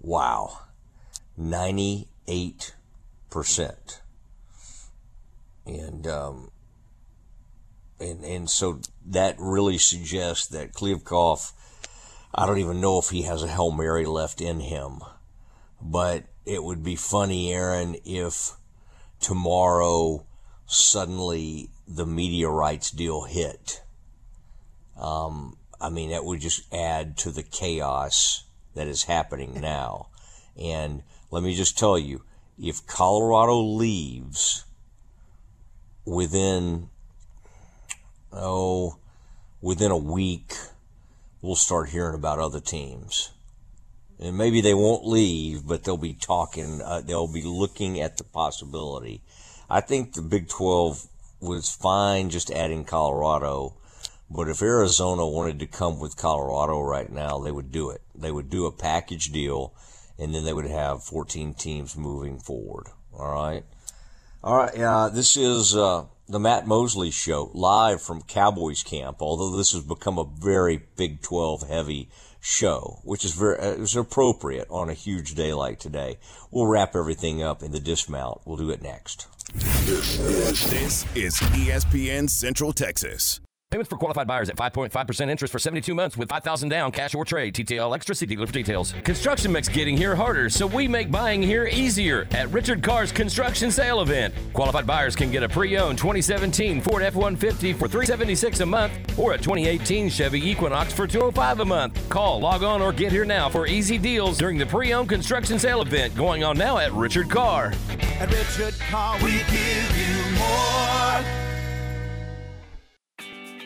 Wow. 98%. And so that really suggests that Kliavkoff, I don't even know if he has a Hail Mary left in him, but it would be funny, Aaron, if tomorrow suddenly the media rights deal hit. That would just add to the chaos that is happening now. And let me just tell you, if Colorado leaves within a week, we'll start hearing about other teams. And maybe they won't leave, but they'll be talking. They'll be looking at the possibility. I think the Big 12 was fine just adding Colorado, but if Arizona wanted to come with Colorado right now, they would do it. They would do a package deal, and then they would have 14 teams moving forward. All right. This is the Matt Mosley Show, live from Cowboys camp, although this has become a very Big 12 heavy show, which is is appropriate on a huge day like today. We'll wrap everything up in the dismount. We'll do it next. This is ESPN Central Texas. Payments for qualified buyers at 5.5% interest for 72 months with $5,000 down, cash or trade. TTL Extra, see dealer for details. Construction makes getting here harder, so we make buying here easier at Richard Carr's Construction Sale Event. Qualified buyers can get a pre-owned 2017 Ford F-150 for $376 a month or a 2018 Chevy Equinox for $205 a month. Call, log on, or get here now for easy deals during the pre-owned construction sale event going on now at Richard Carr. At Richard Carr, we give you more.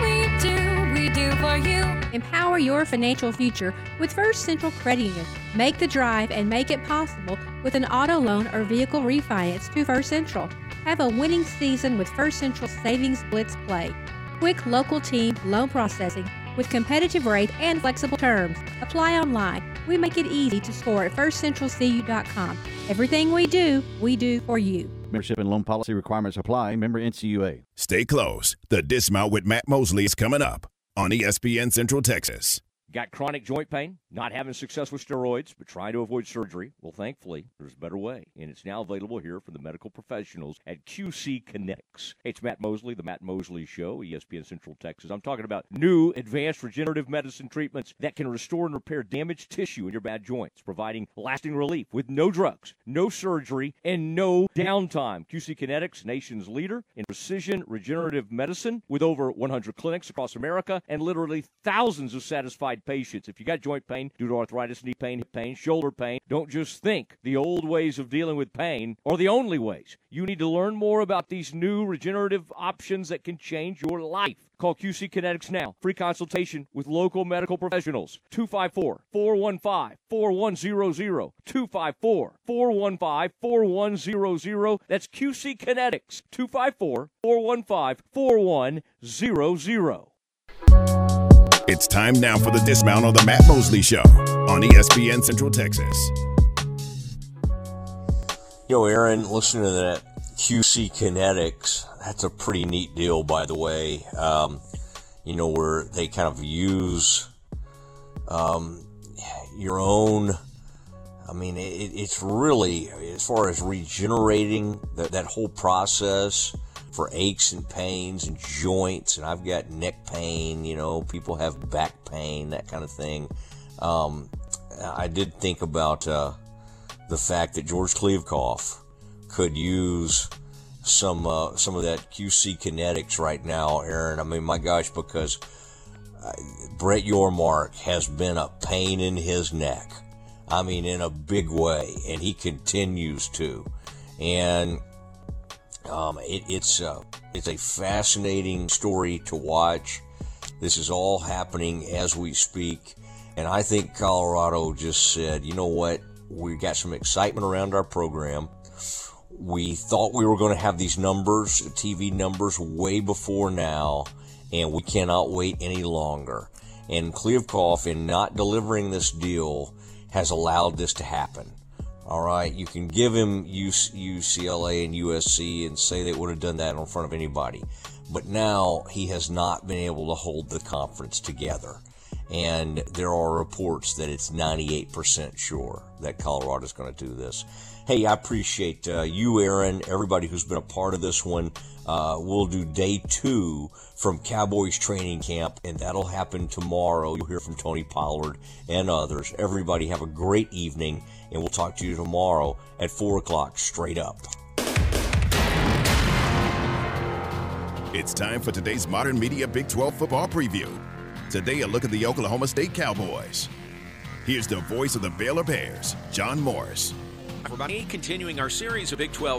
we do for you. Empower your financial future with First Central Credit Union. Make the drive and make it possible with an auto loan or vehicle refinance to First Central. Have a winning season with First Central Savings Blitz Play. Quick local team loan processing with competitive rate and flexible terms. Apply online. We make it easy to score at firstcentralcu.com. Everything we do for you. Membership and loan policy requirements apply. Member NCUA. Stay close. The Dismount with Matt Mosley is coming up on ESPN Central Texas. Got chronic joint pain? Not having success with steroids, but trying to avoid surgery? Well, thankfully, there's a better way, and it's now available here for the medical professionals at QC Kinetics. It's Matt Mosley, the Matt Mosley Show, ESPN Central Texas. I'm talking about new advanced regenerative medicine treatments that can restore and repair damaged tissue in your bad joints, providing lasting relief with no drugs, no surgery, and no downtime. QC Kinetics, nation's leader in precision regenerative medicine with over 100 clinics across America and literally thousands of satisfied patients. If you got joint pain due to arthritis, knee pain, hip pain, shoulder pain, don't just think the old ways of dealing with pain are the only ways. You need to learn more about these new regenerative options that can change your life. Call QC Kinetics now. Free consultation with local medical professionals. 254-415-4100. 254-415-4100. That's QC Kinetics. 254-415-4100. It's time now for the Dismount on the Matt Mosley Show on ESPN Central Texas. Yo, Aaron, listen to that QC Kinetics. That's a pretty neat deal, by the way. Where they kind of use your own. I mean, it's really, as far as regenerating that whole process, for aches and pains and joints, and I've got neck pain, people have back pain, that kind of thing. I did think about the fact that George Kliavkoff could use some of that QC Kinetics right now, Aaron. I mean, my gosh, because Brett Yormark has been a pain in his neck. I mean, in a big way, and he continues to. And it's a fascinating story to watch. This is all happening as we speak, and I think Colorado just said, you know what, we got some excitement around our program. We thought we were going to have these numbers, TV numbers, way before now, and we cannot wait any longer. And Kliavkoff, in not delivering this deal, has allowed this to happen. All right, you can give him UCLA and USC and say they would have done that in front of anybody. But now he has not been able to hold the conference together. And there are reports that it's 98% sure that Colorado's going to do this. Hey, I appreciate you, Aaron, everybody who's been a part of this one. We'll do day 2 from Cowboys training camp, and that'll happen tomorrow. You'll hear from Tony Pollard and others. Everybody have a great evening, and we'll talk to you tomorrow at 4 o'clock straight up. It's time for today's Modern Media Big 12 football preview. Today, a look at the Oklahoma State Cowboys. Here's the voice of the Baylor Bears, John Morris. Everybody, continuing our series of Big 12